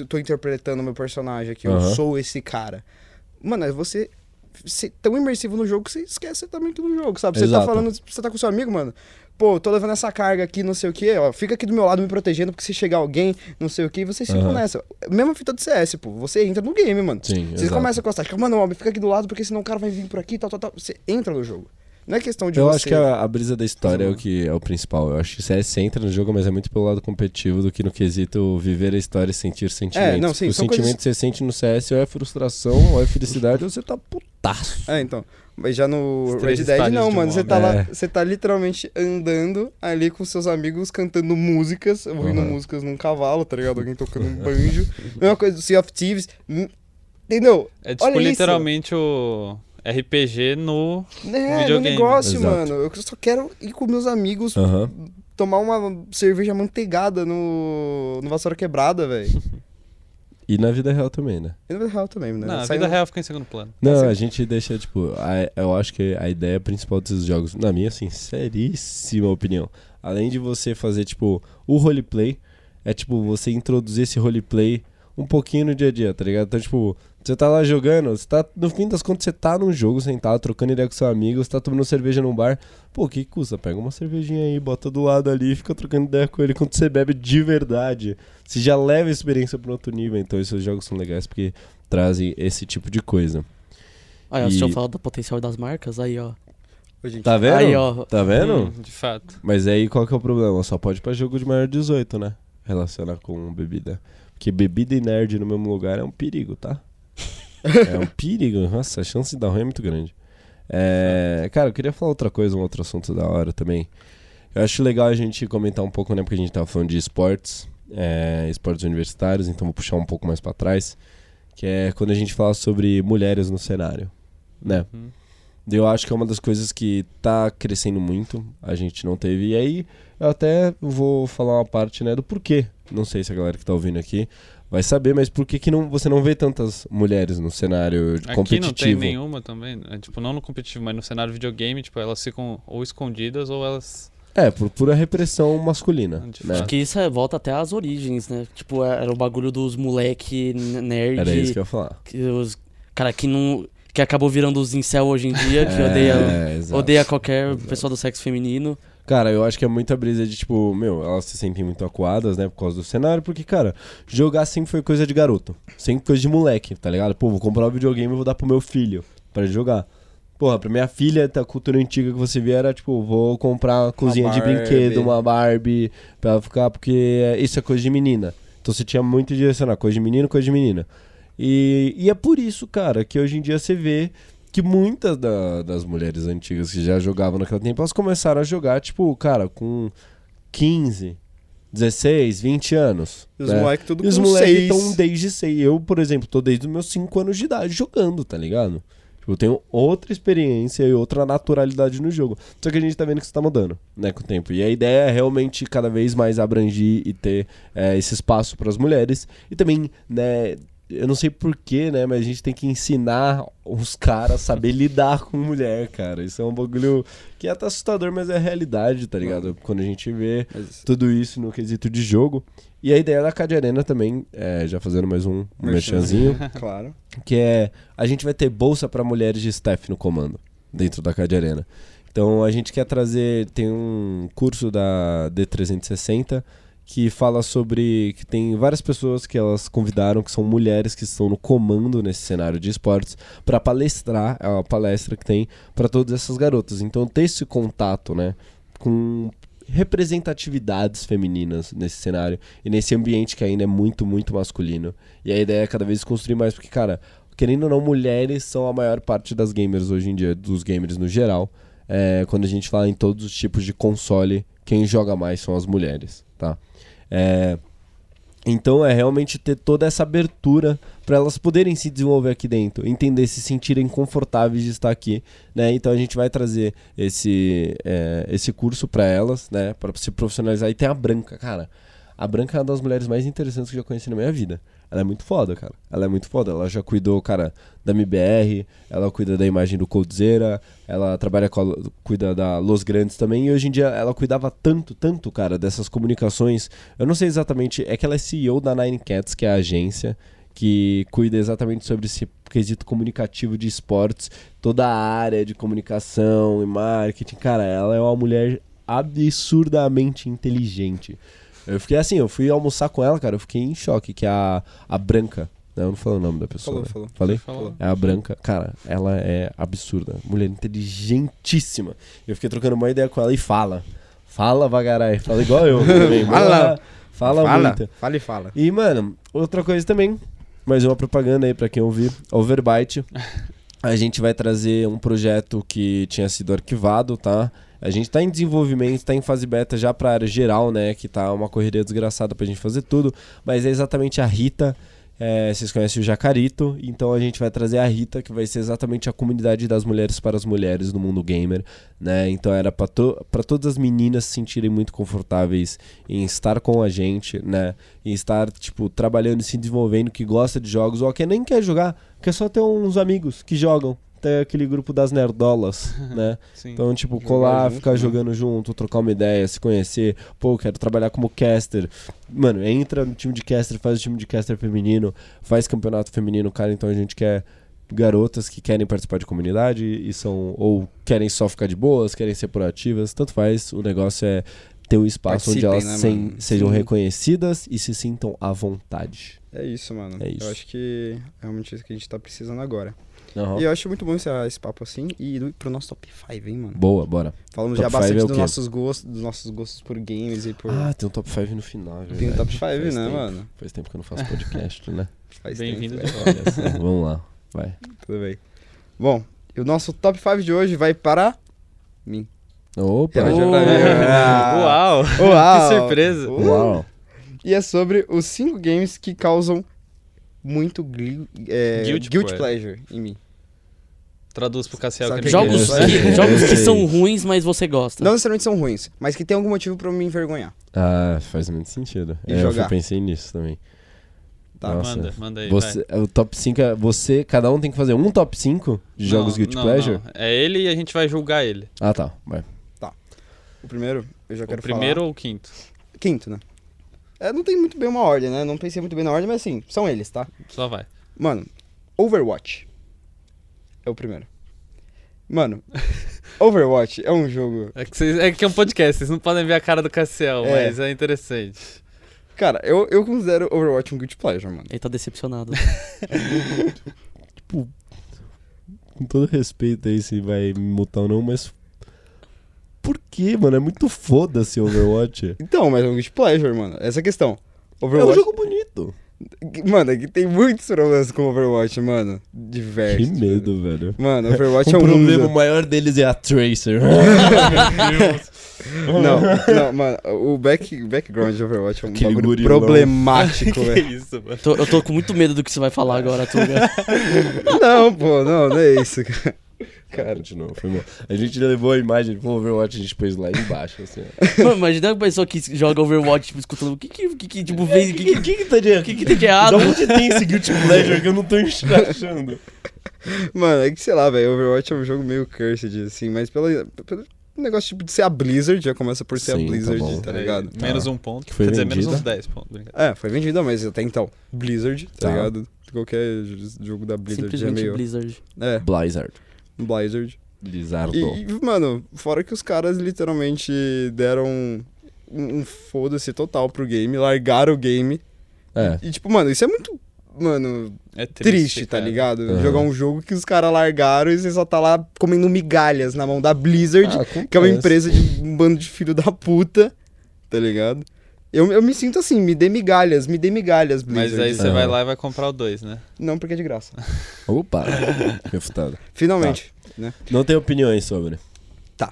tô interpretando meu personagem aqui, eu sou esse cara. Mano, você... Ser tão imersivo no jogo que você esquece também que no jogo, sabe? Você tá falando... Você tá com seu amigo, mano... Pô, tô levando essa carga aqui, não sei o que, ó, fica aqui do meu lado me protegendo, porque se chegar alguém, não sei o que, vocês ficam nessa. Mesma fita do CS, pô, você entra no game, mano. Sim, vocês começam com as táticas, mano, ó, fica aqui do lado, porque senão o cara vai vir por aqui, tal. Você entra no jogo. Não é questão de Eu acho que a brisa da história é o que é o principal. Eu acho que o CS entra no jogo, mas é muito pelo lado competitivo do que no quesito viver a história e sentir sentimentos. O sentimento que você sente no CS ou é frustração, ou é felicidade, ou você tá putaço. Então... Mas já no Red Dead não, mano, você tá lá, você tá literalmente andando ali com seus amigos cantando músicas, ouvindo músicas num cavalo, tá ligado? Alguém tocando um banjo, mesma coisa do Sea of Thieves, entendeu? É tipo literalmente o RPG no videogame. É, no negócio, mano, eu só quero ir com meus amigos tomar uma cerveja manteigada no vassoura quebrada, velho. E na vida real também, né? E na vida real também, né? Não, a vida real fica em segundo plano. Não, a gente deixa, tipo... Eu acho que a ideia principal desses jogos, na minha sinceríssima opinião, além de você fazer, tipo, o roleplay, é, tipo, você introduzir esse roleplay um pouquinho no dia a dia, tá ligado? Então, tipo, você tá lá jogando, você tá... No fim das contas, você tá num jogo sentado, trocando ideia com seu amigo, você tá tomando cerveja num bar. Pô, o que custa? Pega uma cervejinha aí, bota do lado ali, fica trocando ideia com ele quando você bebe de verdade. Você já leva a experiência para outro nível, então esses jogos são legais porque trazem esse tipo de coisa. Aí, deixa eu falar do potencial das marcas, aí, ó. Tá vendo? Aí, ó. Tá vendo? De fato. Mas aí, qual que é o problema? Só pode ir pra jogo de maior de 18, né? Relacionar com bebida. Porque bebida e nerd no mesmo lugar é um perigo, tá? É um perigo, nossa, a chance de dar ruim é muito grande. Cara, eu queria falar outra coisa, um outro assunto da hora também. Eu acho legal a gente comentar um pouco, né, porque a gente tava falando de esportes, esportes universitários, então vou puxar um pouco mais pra trás, que é quando a gente fala sobre mulheres no cenário, né? Eu acho que é uma das coisas que tá crescendo muito, a gente não teve. E aí, eu até vou falar uma parte, né, do porquê. Não sei se a galera que tá ouvindo aqui vai saber, mas por que não, você não vê tantas mulheres no cenário aqui competitivo? Aqui não tem nenhuma também, né? Tipo, não no competitivo, mas no cenário videogame, tipo, elas ficam ou escondidas ou elas... É, por pura repressão masculina. Né? Acho que isso volta até às origens, né? Tipo, era o bagulho dos moleque nerd... Era isso que eu ia falar. Que os cara que não... Que acabou virando os incel hoje em dia, que odeia qualquer pessoa do sexo feminino. Cara, eu acho que é muita brisa de, tipo, meu, elas se sentem muito acuadas, né, por causa do cenário, porque, cara, jogar sempre foi coisa de garoto, sempre coisa de moleque, tá ligado? Pô, vou comprar um videogame e vou dar pro meu filho pra jogar. Porra, pra minha filha, a cultura antiga que você via era, tipo, vou comprar uma cozinha de brinquedo, uma Barbie, pra ela ficar, porque isso é coisa de menina. Então você tinha muito de direcionar, coisa de menino, coisa de menina. E é por isso, cara, que hoje em dia você vê que muitas das mulheres antigas que já jogavam naquela tempo, elas começaram a jogar, tipo, cara, com 15, 16, 20 anos. E os moleques tudo com 6. E os moleques estão desde 6. Eu, por exemplo, tô desde os meus 5 anos de idade jogando, tá ligado? Tipo, eu tenho outra experiência e outra naturalidade no jogo. Só que a gente tá vendo que isso tá mudando, né, com o tempo. E a ideia é realmente cada vez mais abrangir e ter esse espaço pras mulheres. E também, né... Eu não sei porquê, né? Mas a gente tem que ensinar os caras a saber lidar com mulher, cara. Isso é um bagulho que é até assustador, mas é a realidade, tá ligado? Quando a gente vê tudo isso no quesito de jogo. E a ideia da AcadArena também, já fazendo mais um merchanzinho. Claro. Que é, a gente vai ter bolsa pra mulheres de staff no comando, dentro da AcadArena. Então a gente quer trazer, tem um curso da D360, que fala sobre, que tem várias pessoas que elas convidaram, que são mulheres que estão no comando nesse cenário de esportes, para palestrar, é uma palestra que tem para todas essas garotas. Então ter esse contato, né, com representatividades femininas nesse cenário e nesse ambiente que ainda é muito, muito masculino. E a ideia é cada vez construir mais, porque, cara, querendo ou não, mulheres são a maior parte das gamers hoje em dia, dos gamers no geral. Quando a gente fala em todos os tipos de console, quem joga mais são as mulheres, tá? Então é realmente ter toda essa abertura para elas poderem se desenvolver aqui dentro, entender, se sentirem confortáveis de estar aqui, né? Então a gente vai trazer esse curso para elas, né? Para se profissionalizar. E tem a Branca, cara. A Branca é uma das mulheres mais interessantes que eu já conheci na minha vida. Ela é muito foda, cara. Ela é muito foda. Ela já cuidou, cara, da MIBR, ela cuida da imagem do Coldzera, ela trabalha cuida da Los Grandes também. E hoje em dia ela cuidava tanto, tanto, cara, dessas comunicações. Eu não sei exatamente, é que ela é CEO da Nine Cats, que é a agência que cuida exatamente sobre esse quesito comunicativo de esportes, toda a área de comunicação e marketing. Cara, ela é uma mulher absurdamente inteligente. Eu fiquei assim, eu fui almoçar com ela, cara, eu fiquei em choque, que a Branca, né? Eu não falei o nome da pessoa. Falou, né? Falei? É a Branca, cara, ela é absurda, mulher inteligentíssima. Eu fiquei trocando uma ideia com ela e fala vagarai, fala igual eu também. fala muito. Fala. E, mano, outra coisa também, mais uma propaganda aí pra quem ouvir, Overbyte. A gente vai trazer um projeto que tinha sido arquivado, tá? A gente tá em desenvolvimento, tá em fase beta já pra área geral, né? Que tá uma correria desgraçada pra gente fazer tudo. Mas é exatamente a Rita. Vocês conhecem o Jacarito. Então a gente vai trazer a Rita, que vai ser exatamente a comunidade das mulheres para as mulheres no mundo gamer, né? Então era pra todas as meninas se sentirem muito confortáveis em estar com a gente, né? Em estar, tipo, trabalhando e se desenvolvendo, que gosta de jogos ou que nem quer jogar, quer só ter uns amigos que jogam. Até aquele grupo das nerdolas, né? Sim. Então, tipo, colar, ficar jogando junto, trocar uma ideia, se conhecer. Pô, quero trabalhar como caster. Mano, entra no time de caster, faz o time de caster feminino, faz campeonato feminino, cara. Então a gente quer garotas que querem participar de comunidade e são... Ou querem só ficar de boas, querem ser proativas. Tanto faz, o negócio é ter um espaço onde elas, né, sejam reconhecidas e se sintam à vontade. É isso, mano. É isso. Eu acho que é realmente isso que a gente tá precisando agora. Uhum. E eu acho muito bom esse papo assim. E pro nosso top 5, hein, mano? Boa, bora. Falamos top já bastante dos nossos gostos por games e por... Ah, tem um top 5 no final, velho. Tem um top 5, né, mano? Faz tempo que eu não faço podcast, né? Bem-vindo. Assim, vamos lá, vai. Tudo bem. Bom, e o nosso top 5 de hoje vai para mim. Opa! Uau! Que surpresa! Uau! E é sobre os 5 games que causam muito guilty pleasure em mim. Traduz pro Cassiel que jogos, é. Jogos que são ruins, mas você gosta. Não necessariamente são ruins, mas que tem algum motivo pra me envergonhar. Ah, faz muito sentido. E jogar. Eu pensei nisso também. Tá, nossa. manda aí. Você, o top 5 é você, cada um tem que fazer um top 5 de jogos Guilty Pleasure? Não. É ele e a gente vai julgar ele. Ah, tá. Vai. Tá. O primeiro, eu já quero falar. O primeiro ou o quinto? Quinto, né? É, não tem muito bem uma ordem, né? Não pensei muito bem na ordem, mas assim, são eles, tá? Só vai. Mano, Overwatch. É o primeiro. Mano, Overwatch é um jogo... É que é um podcast, vocês não podem ver a cara do Cassiel, mas é interessante. Cara, eu considero Overwatch um good pleasure, mano. Ele tá decepcionado. Tipo, com todo respeito aí se vai me mutar ou não, mas... Por que, mano? É muito foda-se Overwatch. Então, mas é um good pleasure, mano. Essa é a questão. Overwatch... É um jogo bonito. Mano, aqui tem muitos problemas com Overwatch, mano. Diversos. Que medo, velho. Mano, Overwatch é um problema maior deles é a Tracer. Não, mano. O background de Overwatch é um bagulho problemático, velho. Que isso, mano. Eu tô com muito medo do que você vai falar agora, Tuga. Não, pô, não é isso, cara. Cara, de novo, foi bom. A gente levou a imagem pro Overwatch, a gente pôs lá embaixo, assim. Mano, imagina uma pessoa que joga Overwatch, tipo, escutando, o que tá de errado? De onde tem esse Guilty Pleasure que eu não tô achando? Mano, é que, sei lá, velho, Overwatch é um jogo meio cursed, assim, mas pelo negócio, tipo, de ser a Blizzard, já começa por ser a Blizzard, tá ligado? Tá. Menos um ponto, que foi menos uns 10 pontos. É, foi vendida, mas até então, Blizzard, tá ligado? Qualquer jogo da Blizzard simplesmente é meio... Blizzard. É. Blizzard. E, mano, fora que os caras literalmente deram um foda-se total pro game, largaram o game. É. E, tipo, mano, isso é muito, mano, é triste, tá ligado? Uhum. Jogar um jogo que os caras largaram e você só tá lá comendo migalhas na mão da Blizzard, que é uma empresa de um bando de filho da puta, tá ligado? Eu me sinto assim, me dê migalhas, Blizzard. Mas aí você vai lá e vai comprar o 2, né? Não, porque é de graça. Opa, refutado. Finalmente, né? Não tenho opiniões sobre. Tá.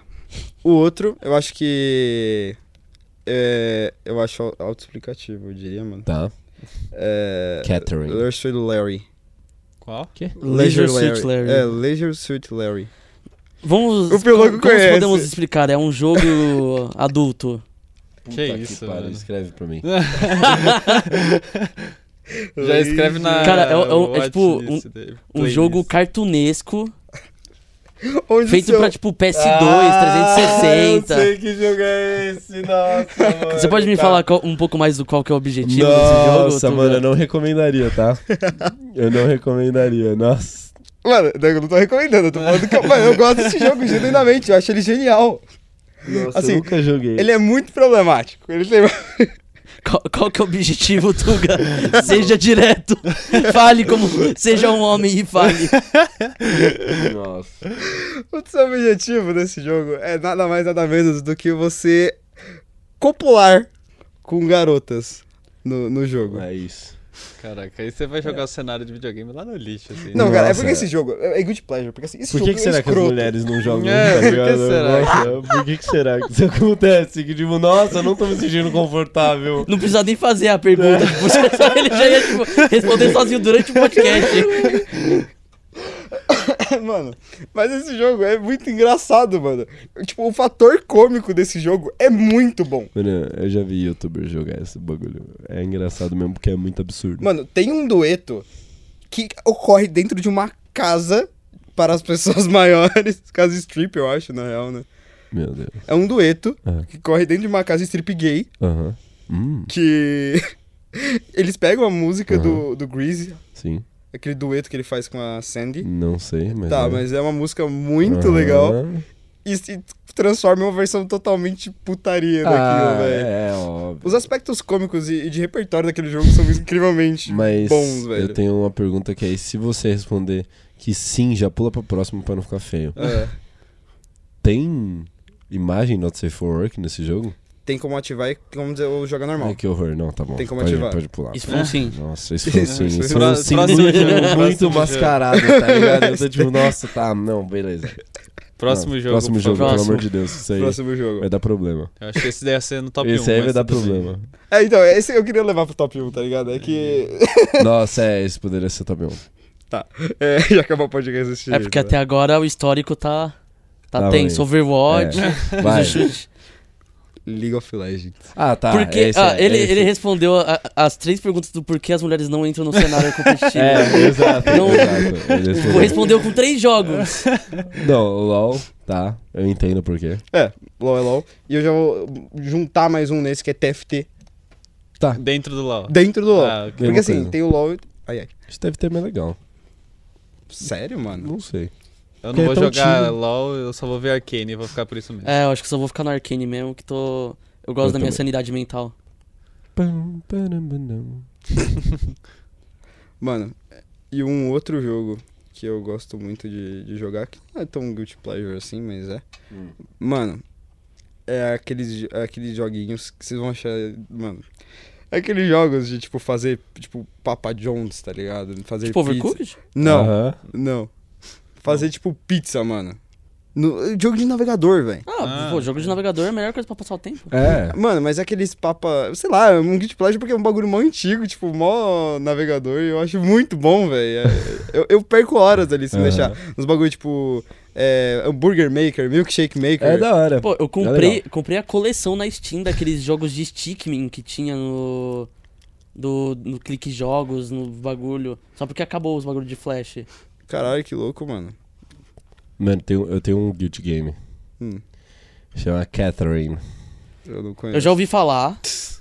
O outro, eu acho que... eu acho autoexplicativo, eu diria, mano. Tá. Catherine. Leisure Suit Larry. Qual? Que? Leisure Suit Larry. É, Leisure Suit Larry. Vamos... O Piólogo conhece. Como podemos explicar? É um jogo adulto. Puta que isso, mano. Escreve pra mim. Já escreve na... Cara, é tipo um jogo cartunesco feito pra tipo PS2, 360. Eu sei que jogo é esse, nossa, mano. Você pode me falar um pouco mais do qual que é o objetivo desse jogo? Nossa, mano, eu não recomendaria, tá? Eu não recomendaria, nossa. Mano, eu não tô recomendando, eu tô falando que eu gosto desse jogo genuinamente, eu acho ele genial. Nossa, assim, eu nunca joguei. Ele é muito problemático. Ele tem... qual que é o objetivo, Tuga? Seja direto. Fale como... Seja um homem e fale. Nossa. O seu objetivo desse jogo é nada mais, nada menos do que você copular com garotas no jogo. É isso. Caraca, aí você vai jogar o cenário de videogame lá no lixo, assim. Não, cara, é porque esse jogo é good pleasure, porque assim, esse jogo é escroto. Por que será que as mulheres não jogam? Por que será que isso acontece? Que tipo, nossa, eu não tô me sentindo confortável. Não precisa nem fazer a pergunta, tipo, ele já ia tipo, responder sozinho durante o podcast. Mano, mas esse jogo é muito engraçado, mano. Tipo, o fator cômico desse jogo é muito bom. Mano, eu já vi youtuber jogar esse bagulho. É engraçado mesmo, porque é muito absurdo. Mano, tem um dueto que ocorre dentro de uma casa para as pessoas maiores. Casa strip, eu acho, na real, né? Meu Deus. É um dueto que corre dentro de uma casa strip gay. Que eles pegam a música do Greasy. Sim. Aquele dueto que ele faz com a Sandy. Não sei, mas... Tá, mas é uma música muito legal. E se transforma em uma versão totalmente putaria daquilo, velho. É, óbvio. Os aspectos cômicos e de repertório daquele jogo são incrivelmente bons, velho. Mas eu tenho uma pergunta que é... Se você responder que sim, já pula pra próxima pra não ficar feio. É. Tem imagem Not Safe for Work nesse jogo? Tem como ativar e como jogar normal. Ai, que horror. Não, tá bom. Tem como ativar. Pode pular. Isso foi um sim. Nossa, isso foi um sim. Isso foi um sim muito mascarado, tá ligado? Eu tô tipo, nossa, tá, não, beleza. Próximo jogo, pelo amor de Deus. Isso aí vai dar problema. Eu acho que esse daí ia ser no top 1. Esse aí vai dar problema. É, então, esse eu queria levar pro top 1, tá ligado? É que... Nossa, esse poderia ser top 1. Tá. É, já acabou o podcast desse jeito. É porque até agora o histórico tá tenso. Overwatch. É. Vai. League of Legends. Ah, tá. Porque, ele respondeu as três perguntas do porquê as mulheres não entram no cenário competitivo. É, exato. Não, exato. Ele respondeu com 3 jogos. Não, o LOL, tá. Eu entendo o porquê. É, LOL é LOL. E eu já vou juntar mais um nesse que é TFT. Tá. Dentro do LOL. Dentro do LOL. Ah, okay. Porque assim, tem o LOL... Ai, ai. Isso deve ter mais legal. Sério, mano? Não sei. Eu não vou jogar LOL, eu só vou ver Arcane e vou ficar por isso mesmo. É, eu acho que só vou ficar no Arcane mesmo, que tô... Eu gosto da minha sanidade mental. Mano, e um outro jogo que eu gosto muito de jogar, que não é tão guilty pleasure assim, mas é... Mano, é aqueles joguinhos que vocês vão achar... Mano... Aqueles jogos de, tipo, fazer, tipo, Papa John's, tá ligado? Fazer tipo pizza. Overcooked? Não, não. Fazer, tipo, pizza, mano. No, jogo de navegador, velho. Pô, jogo de navegador é a melhor coisa pra passar o tempo. É. Mano, mas é aqueles papas... Sei lá, é um guilty pleasure porque é um bagulho mó antigo, tipo, mó navegador. E eu acho muito bom, velho. Eu perco horas ali, se me deixar. Uns bagulho, tipo... É, Burger Maker, Milkshake Maker. É da hora. Pô, eu comprei a coleção na Steam daqueles jogos de Stickmin que tinha no Clique Jogos, no bagulho. Só porque acabou os bagulhos de Flash. Caralho, que louco, mano. Mano, eu tenho um guilty game. Chama Catherine. Eu não conheço. Eu já ouvi falar.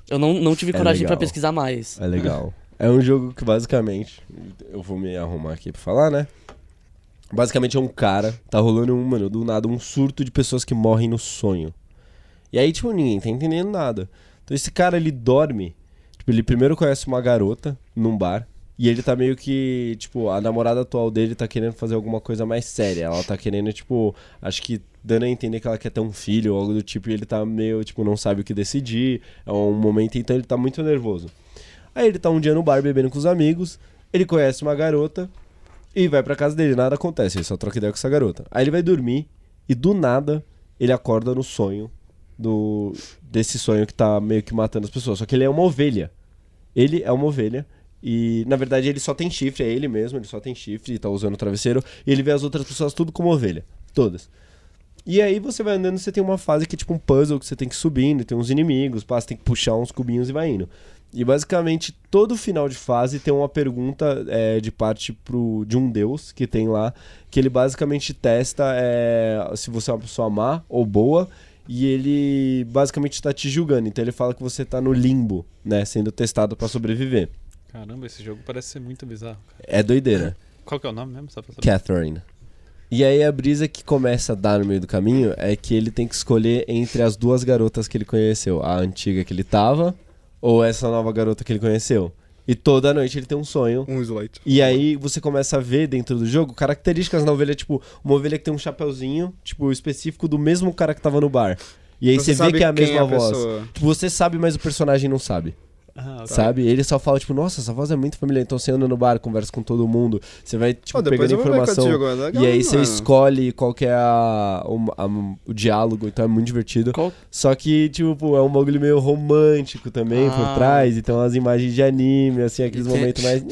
Eu não tive coragem pra pesquisar mais. É legal. É um jogo que basicamente... Eu vou me arrumar aqui pra falar, né? Basicamente é um cara, tá rolando mano, do nada, um surto de pessoas que morrem no sonho. E aí, tipo, ninguém tá entendendo nada. Então esse cara, ele dorme, tipo, ele primeiro conhece uma garota num bar, e ele tá meio que, tipo, a namorada atual dele tá querendo fazer alguma coisa mais séria. Ela tá querendo, tipo, acho que dando a entender que ela quer ter um filho ou algo do tipo, e ele tá meio, tipo, não sabe o que decidir. É um momento, então ele tá muito nervoso. Aí ele tá um dia no bar bebendo com os amigos, ele conhece uma garota... E vai pra casa dele, nada acontece, ele só troca ideia com essa garota. Aí ele vai dormir e do nada ele acorda no sonho desse sonho que tá meio que matando as pessoas. Só que ele é uma ovelha. Ele é uma ovelha e na verdade ele só tem chifre, é ele mesmo, ele só tem chifre e tá usando o travesseiro. E ele vê as outras pessoas tudo como ovelha, todas. E aí você vai andando, você tem uma fase que é tipo um puzzle que você tem que ir subindo, tem uns inimigos, pá, você tem que puxar uns cubinhos e vai indo. E basicamente todo final de fase tem uma pergunta de parte de um deus que tem lá, que ele basicamente testa se você é uma pessoa má ou boa, e ele basicamente tá te julgando, então ele fala que você tá no limbo, né, sendo testado pra sobreviver. Caramba, esse jogo parece ser muito bizarro, cara. É doideira. Qual que é o nome mesmo? Catherine. E aí a brisa que começa a dar no meio do caminho é que ele tem que escolher entre as duas garotas que ele conheceu, a antiga que ele tava... Ou essa nova garota que ele conheceu. E toda noite ele tem um sonho. Um slide. E aí você começa a ver dentro do jogo características na ovelha. Tipo, uma ovelha que tem um chapeuzinho, tipo, específico do mesmo cara que tava no bar. E aí você vê que é a mesma voz. Tipo, você sabe, mas o personagem não sabe. Ah, sabe? Ele só fala, tipo, nossa, essa voz é muito familiar. Então você anda no bar, conversa com todo mundo. Você vai, tipo, pegando informação. E aí você escolhe qual que é o diálogo. Então é muito divertido. Só que, tipo, é um bagulho meio romântico também por trás. Então as imagens de anime, assim, aqueles momentos mais...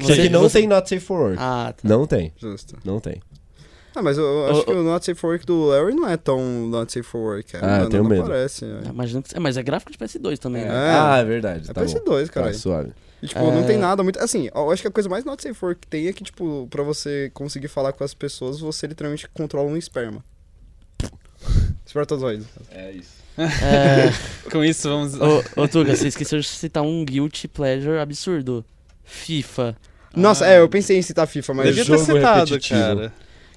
Só que não tem Not Safe for Work. Ah, tá. Não tem. Justo. Não tem. Ah, mas eu acho que o Not Safe for Work do Larry não é tão Not Safe for Work, cara. Ah, eu tenho medo. Parece, mas é gráfico de PS2 também, né? É verdade. É tá PS2, cara. Tá suave. E, tipo, não tem nada muito... Assim, eu acho que a coisa mais Not Safe for Work que tem é que, tipo, pra você conseguir falar com as pessoas, você literalmente controla um esperma. Espermatozoide. É isso. Com isso, vamos... Ô, Tuga, você esqueceu de citar um guilty pleasure absurdo. FIFA. Nossa, eu pensei em citar FIFA, mas... Devia ter citado, cara.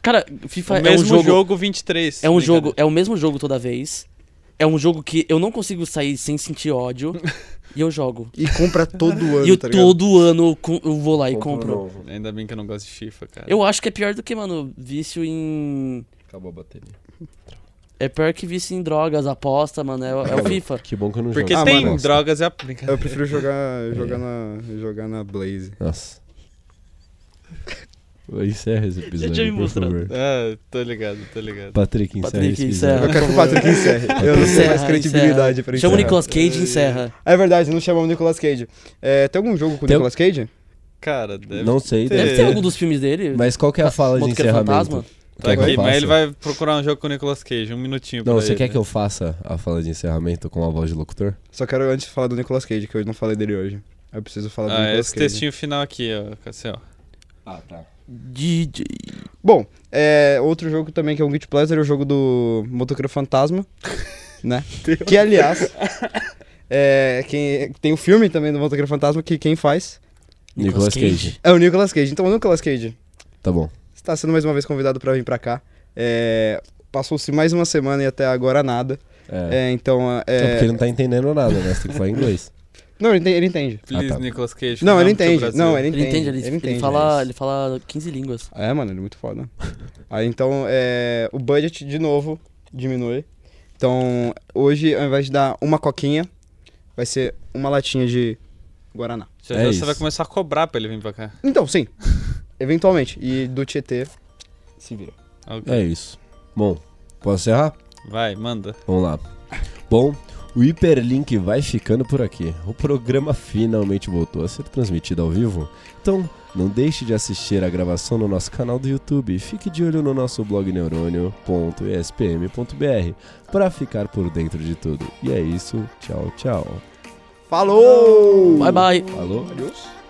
Cara, FIFA é um jogo 23. É um jogo, é o mesmo jogo toda vez. É um jogo que eu não consigo sair sem sentir ódio. E eu jogo. E compra todo ano, tá ligado? E todo ano eu vou lá e compro. Ainda bem que eu não gosto de FIFA, cara. Eu acho que é pior do que, mano, vício em... Acabou a bateria. É pior que vício em drogas, aposta, mano. É o FIFA. Que bom que eu não jogo. Porque tem drogas e a... Eu prefiro jogar na Blaze. Nossa. Encerra esse episódio. Já por favor. Tô ligado. Patrick, encerra. Eu quero que o Patrick encerre. Eu não sei mais credibilidade pra encerrar. Chama o Nicolas Cage e encerra. É verdade, não chamamos o Nicolas Cage. Tem algum jogo com o Nicolas Cage? Cara, deve não sei. Ter. Deve ser algum dos filmes dele. Mas qual que é a fala de encerramento? Fantasma? Tá aqui, mas ele vai procurar um jogo com o Nicolas Cage, um minutinho. Não, você quer que eu faça a fala de encerramento com a voz de locutor? Só quero antes falar do Nicolas Cage, que eu não falei dele hoje. Eu preciso falar do Nicolas Cage. Ah, esse textinho final aqui, ó, Cassiel. Ah, tá. DJ. Bom, outro jogo também que é um Guilty Pleasure é o jogo do Motoqueiro Fantasma, né? Que, aliás, tem o filme também do Motoqueiro Fantasma, que quem faz? Nicolas Cage. É o Nicolas Cage. Então, o Nicolas Cage. Tá bom. Está sendo mais uma vez convidado para vir para cá. Passou-se mais uma semana e até agora nada. Então, porque ele não tá entendendo nada, né? Você tem que falar inglês. Não, ele entende. Please, tá. Nicolas Cage. Não, ele entende. Ele fala 15 línguas. É, mano, ele é muito foda. Aí, então, o budget, de novo, diminui. Então, hoje, ao invés de dar uma coquinha, vai ser uma latinha de guaraná. Você vai começar a cobrar pra ele vir pra cá. Então, sim. Eventualmente. E do Tietê, se vira. Okay. É isso. Bom, posso encerrar? Vai, manda. Vamos lá. Bom... O Hiperlink vai ficando por aqui. O programa finalmente voltou a ser transmitido ao vivo. Então, não deixe de assistir a gravação no nosso canal do YouTube. Fique de olho no nosso blog neurônio.espm.br para ficar por dentro de tudo. E é isso. Tchau, tchau. Falou! Bye, bye. Falou. Adeus.